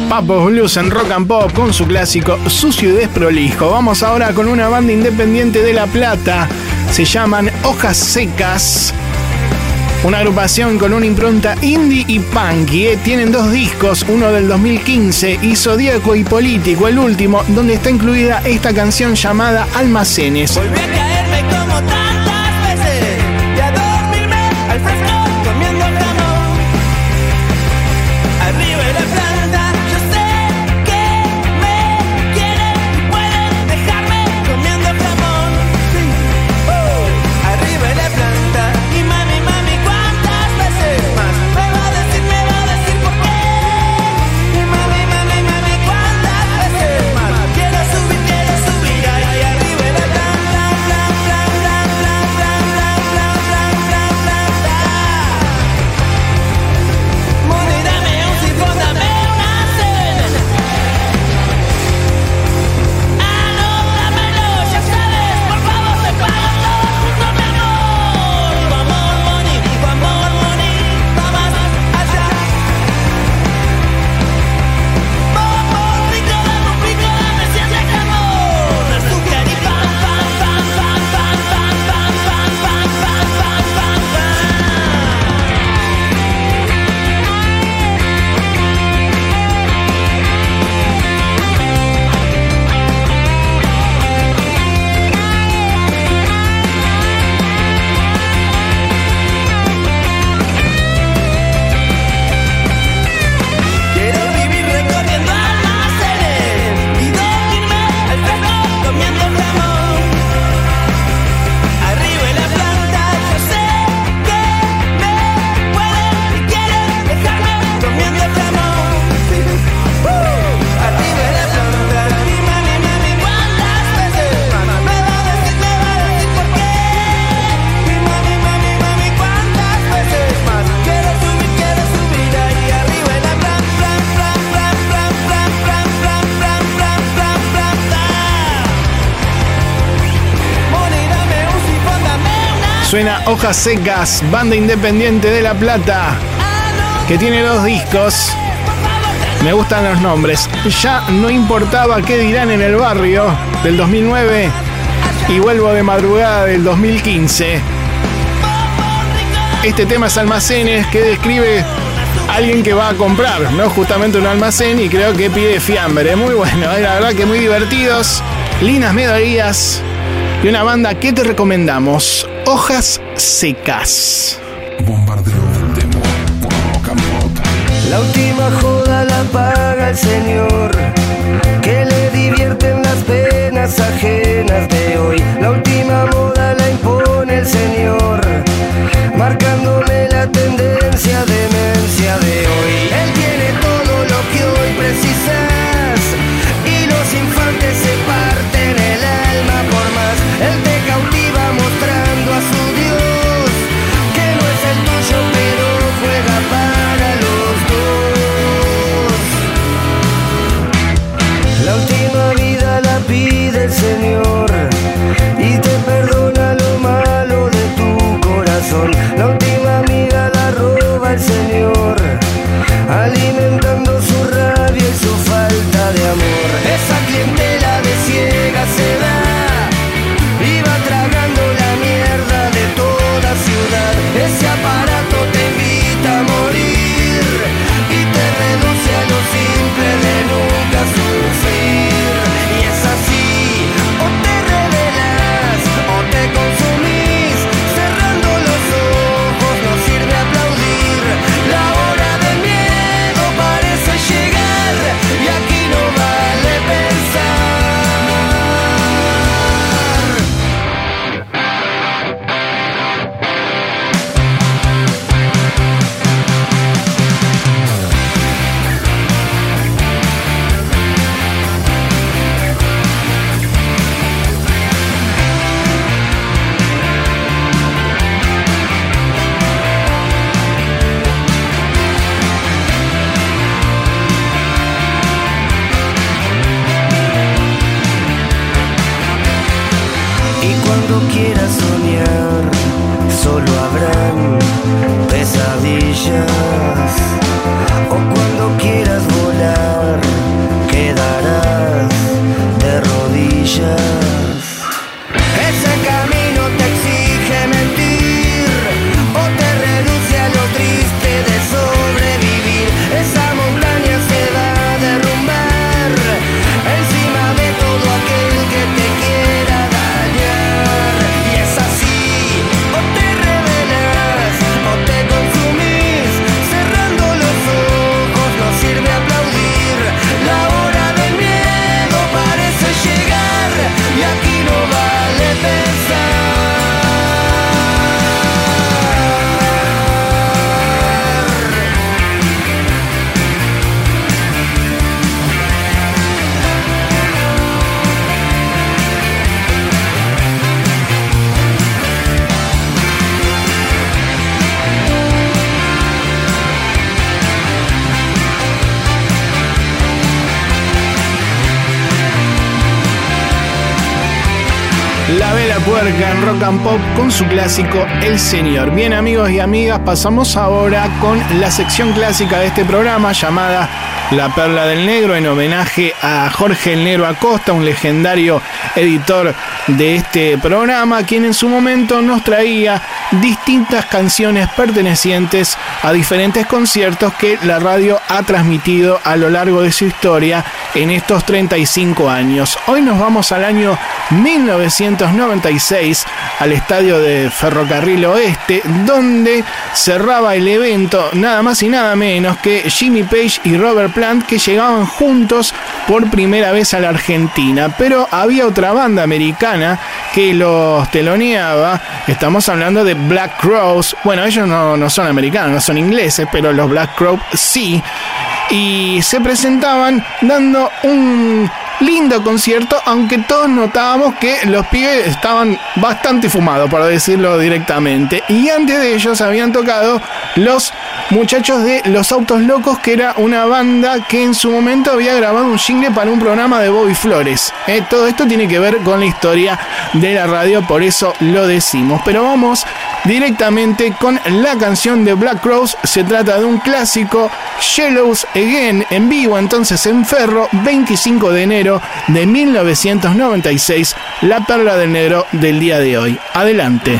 Papos Blues en Rock and Pop con su clásico Sucio y Desprolijo. Vamos ahora con una banda independiente de La Plata. Se llaman Hojas Secas. Una agrupación con una impronta indie y punky. ¿eh? Tienen dos discos, uno del dos mil quince y Zodíaco y Político, el último, donde está incluida esta canción llamada Almacenes. Volví a caerme como tantas veces y a dormirme al fresco comiendo el jamón. Arriba de la planta. Suena Hojas Secas, banda independiente de La Plata, que tiene dos discos. Me gustan los nombres. Ya no importaba qué dirán en el barrio, del dos mil nueve, y Vuelvo de madrugada, del dos mil quince. Este tema es Almacenes, que describe a alguien que va a comprar, ¿no? Justamente un almacén, y creo que pide fiambre. Muy bueno, la verdad que muy divertidos. Lindas melodías. Y una banda que te recomendamos, Hojas Secas. Bombardeo del Demo por Rock and Pop. La última joda la paga el señor, que le divierten las penas ajenas de hoy. La última moda la impone el señor, marcándome la tendencia, demencia de hoy. Él tiene todo lo que hoy precisas, y los infantes se parten el alma por más. Él te cautiva mostrando a su Dios, que no es el tuyo pero juega para los dos. Tuerca en Rock and Pop con su clásico El Señor. Bien, amigos y amigas, pasamos ahora con la sección clásica de este programa llamada La Perla del Negro, en homenaje a Jorge El Negro Acosta, un legendario editor de este programa, quien en su momento nos traía distintas canciones pertenecientes a diferentes conciertos que la radio ha transmitido a lo largo de su historia en estos treinta y cinco años. Hoy nos vamos al año mil novecientos noventa y seis, al estadio de Ferrocarril Oeste, donde cerraba el evento nada más y nada menos que Jimmy Page y Robert Plant, que llegaban juntos por primera vez a la Argentina. Pero había otra banda americana que los teloneaba, estamos hablando de Black Crowes. Bueno, ellos no, no son americanos, no son ingleses, pero los Black Crowes sí, y se presentaban dando un lindo concierto, aunque todos notábamos que los pibes estaban bastante fumados, para decirlo directamente. Y antes de ellos habían tocado los muchachos de Los Autos Locos, que era una banda que en su momento había grabado un jingle para un programa de Bobby Flores. Eh, todo esto tiene que ver con la historia de la radio, por eso lo decimos. Pero vamos directamente con la canción de Black Crowes. Se trata de un clásico, Yellows Again, en vivo entonces en Ferro, veinticinco de enero de mil novecientos noventa y seis, la perla del negro del día de hoy. Adelante.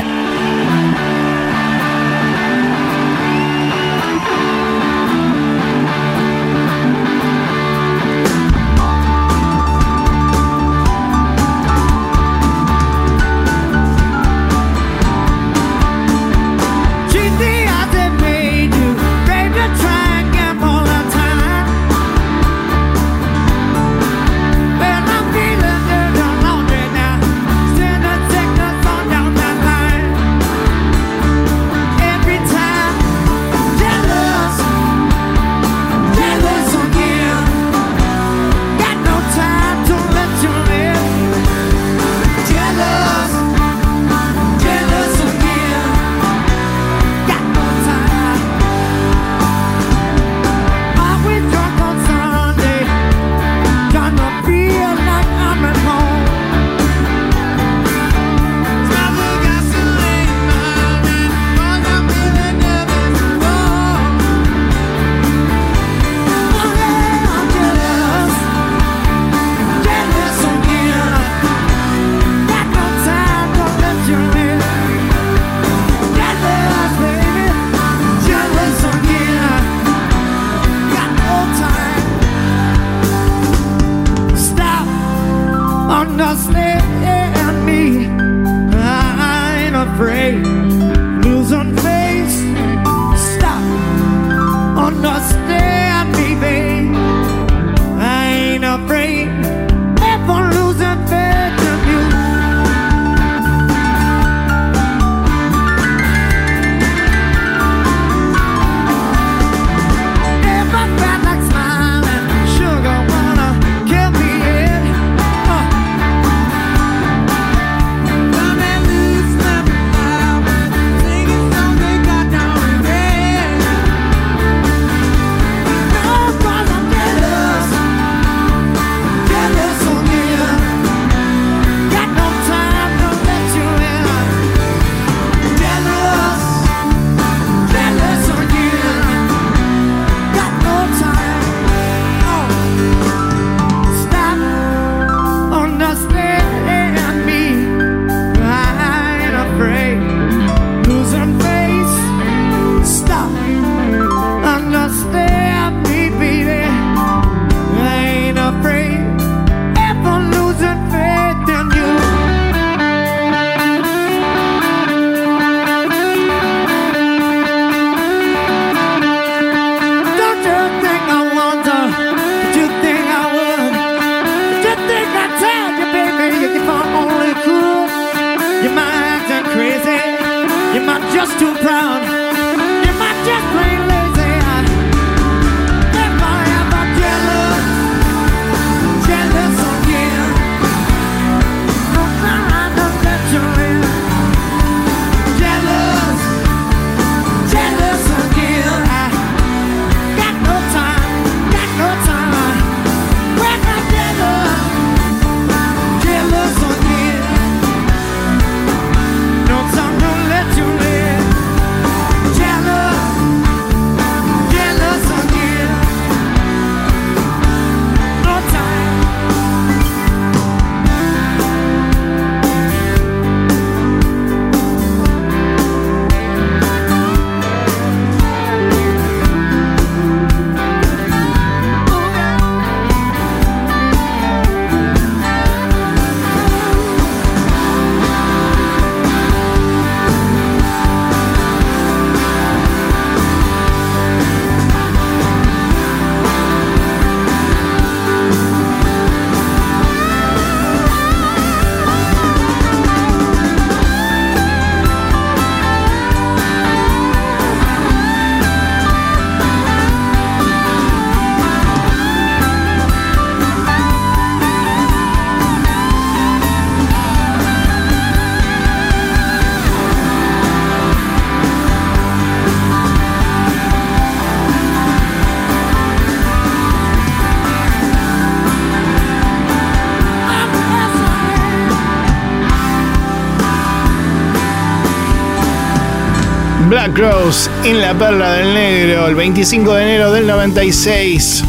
Black Rose en La Perla del Negro, el veinticinco de enero del noventa y seis,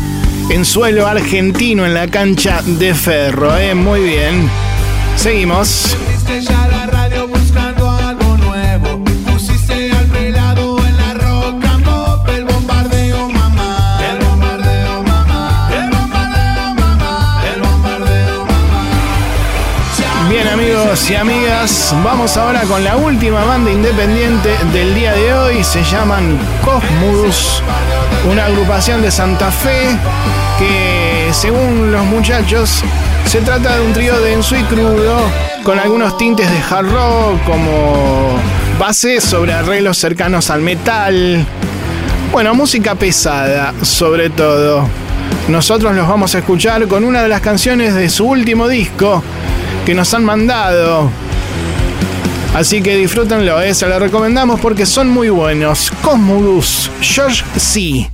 en suelo argentino, en la cancha de Ferro. ¿eh? Muy bien. Seguimos. Y amigas, vamos ahora con la última banda independiente del día de hoy. Se llaman Cosmodus, una agrupación de Santa Fe que, según los muchachos, se trata de un trío denso y crudo con algunos tintes de hard rock como base sobre arreglos cercanos al metal. Bueno, música pesada sobre todo. Nosotros los vamos a escuchar con una de las canciones de su último disco que nos han mandado, así que disfrútenlo, ¿eh? Se lo recomendamos porque son muy buenos. Cosmodus, George C.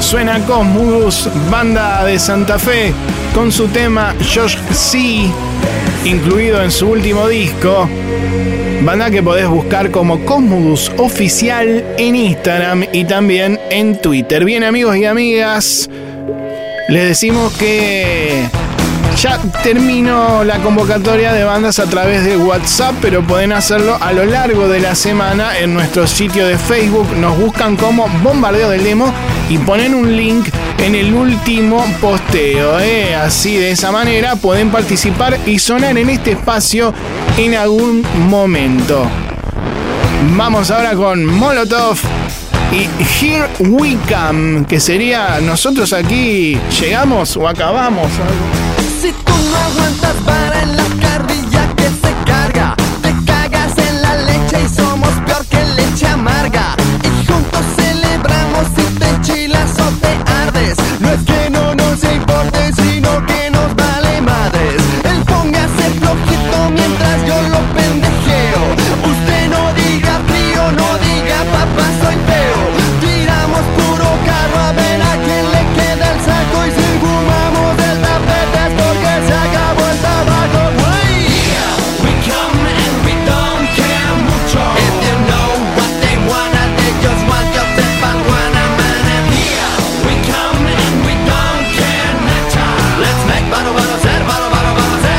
Suena Cosmodus, banda de Santa Fe, con su tema George C, incluido en su último disco. Banda que podés buscar como Cosmodus Oficial en Instagram y también en Twitter. Bien, amigos y amigas, les decimos que ya terminó la convocatoria de bandas a través de WhatsApp, pero pueden hacerlo a lo largo de la semana en nuestro sitio de Facebook. Nos buscan como Bombardeo del Demo y ponen un link en el último posteo, ¿eh? Así, de esa manera pueden participar y sonar en este espacio en algún momento. Vamos ahora con Molotov y Here We Come, que sería Nosotros Aquí Llegamos o Acabamos. Si tú no aguantas para en la carrilla que se carga, te cagas en la leche y somos peor que leche amarga. Y juntos celebramos si te enchilas o te ardes. No es que no nos importe, sino que nos vale madres. Él póngase flojito mientras yo lo pendejeo. Usted no diga frío, no diga papá soy feo. Tiramos puro carro a ver a quién le queda el saco y se fumamos del tapete. Se acabó el tabaco, wey. Here we come and we don't care mucho. If you know what they wanna, they just want your step and wanna man. And here we come and we don't care mucho. Let's make baro baro ser, baro baro baro ser.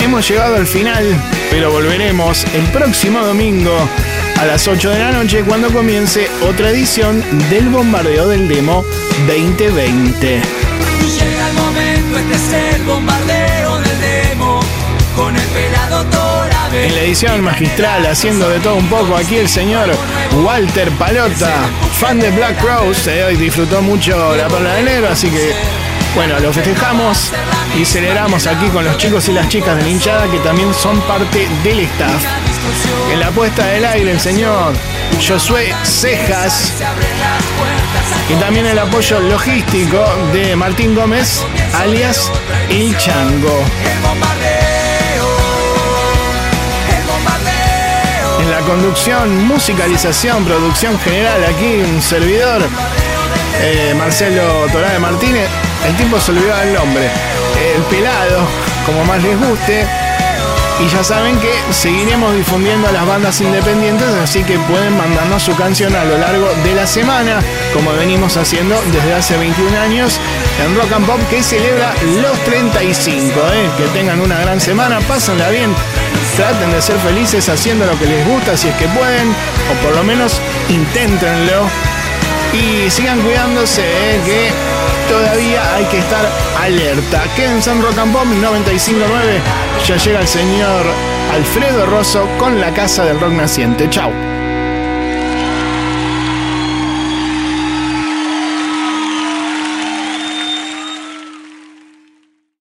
Hemos llegado al final, pero volveremos el próximo domingo a las ocho de la noche cuando comience otra edición del Bombardeo del Demo veinte veinte. Llega el momento, este es el Bombardeo del Demo con el pelado Torabe. En la edición magistral, haciendo de todo un poco, aquí el señor Walter Palota, fan de Black Crowes, eh, hoy disfrutó mucho la Perla del Negro, así que bueno, lo festejamos y celebramos aquí con los chicos y las chicas de la hinchada que también son parte del staff. En la puesta del aire, el señor Josué Cejas. y también el apoyo logístico de Martín Gómez, alias El Chango. En la conducción, musicalización, producción general, aquí un servidor, eh, Marcelo Torabe Martínez. El tipo se olvidó el nombre, el pelado, como más les guste. Y ya saben que seguiremos difundiendo a las bandas independientes, así que pueden mandarnos su canción a lo largo de la semana, como venimos haciendo desde hace veintiún años en Rock and Pop, que celebra los treinta y cinco. ¿eh? Que tengan una gran semana, pásenla bien, traten de ser felices haciendo lo que les gusta si es que pueden, o por lo menos inténtenlo. Y sigan cuidándose, ¿eh? que... todavía hay que estar alerta. Quédense en Rock and Pop noventa y cinco punto nueve. Ya llega el señor Alfredo Rosso con la Casa del Rock Naciente. Chau.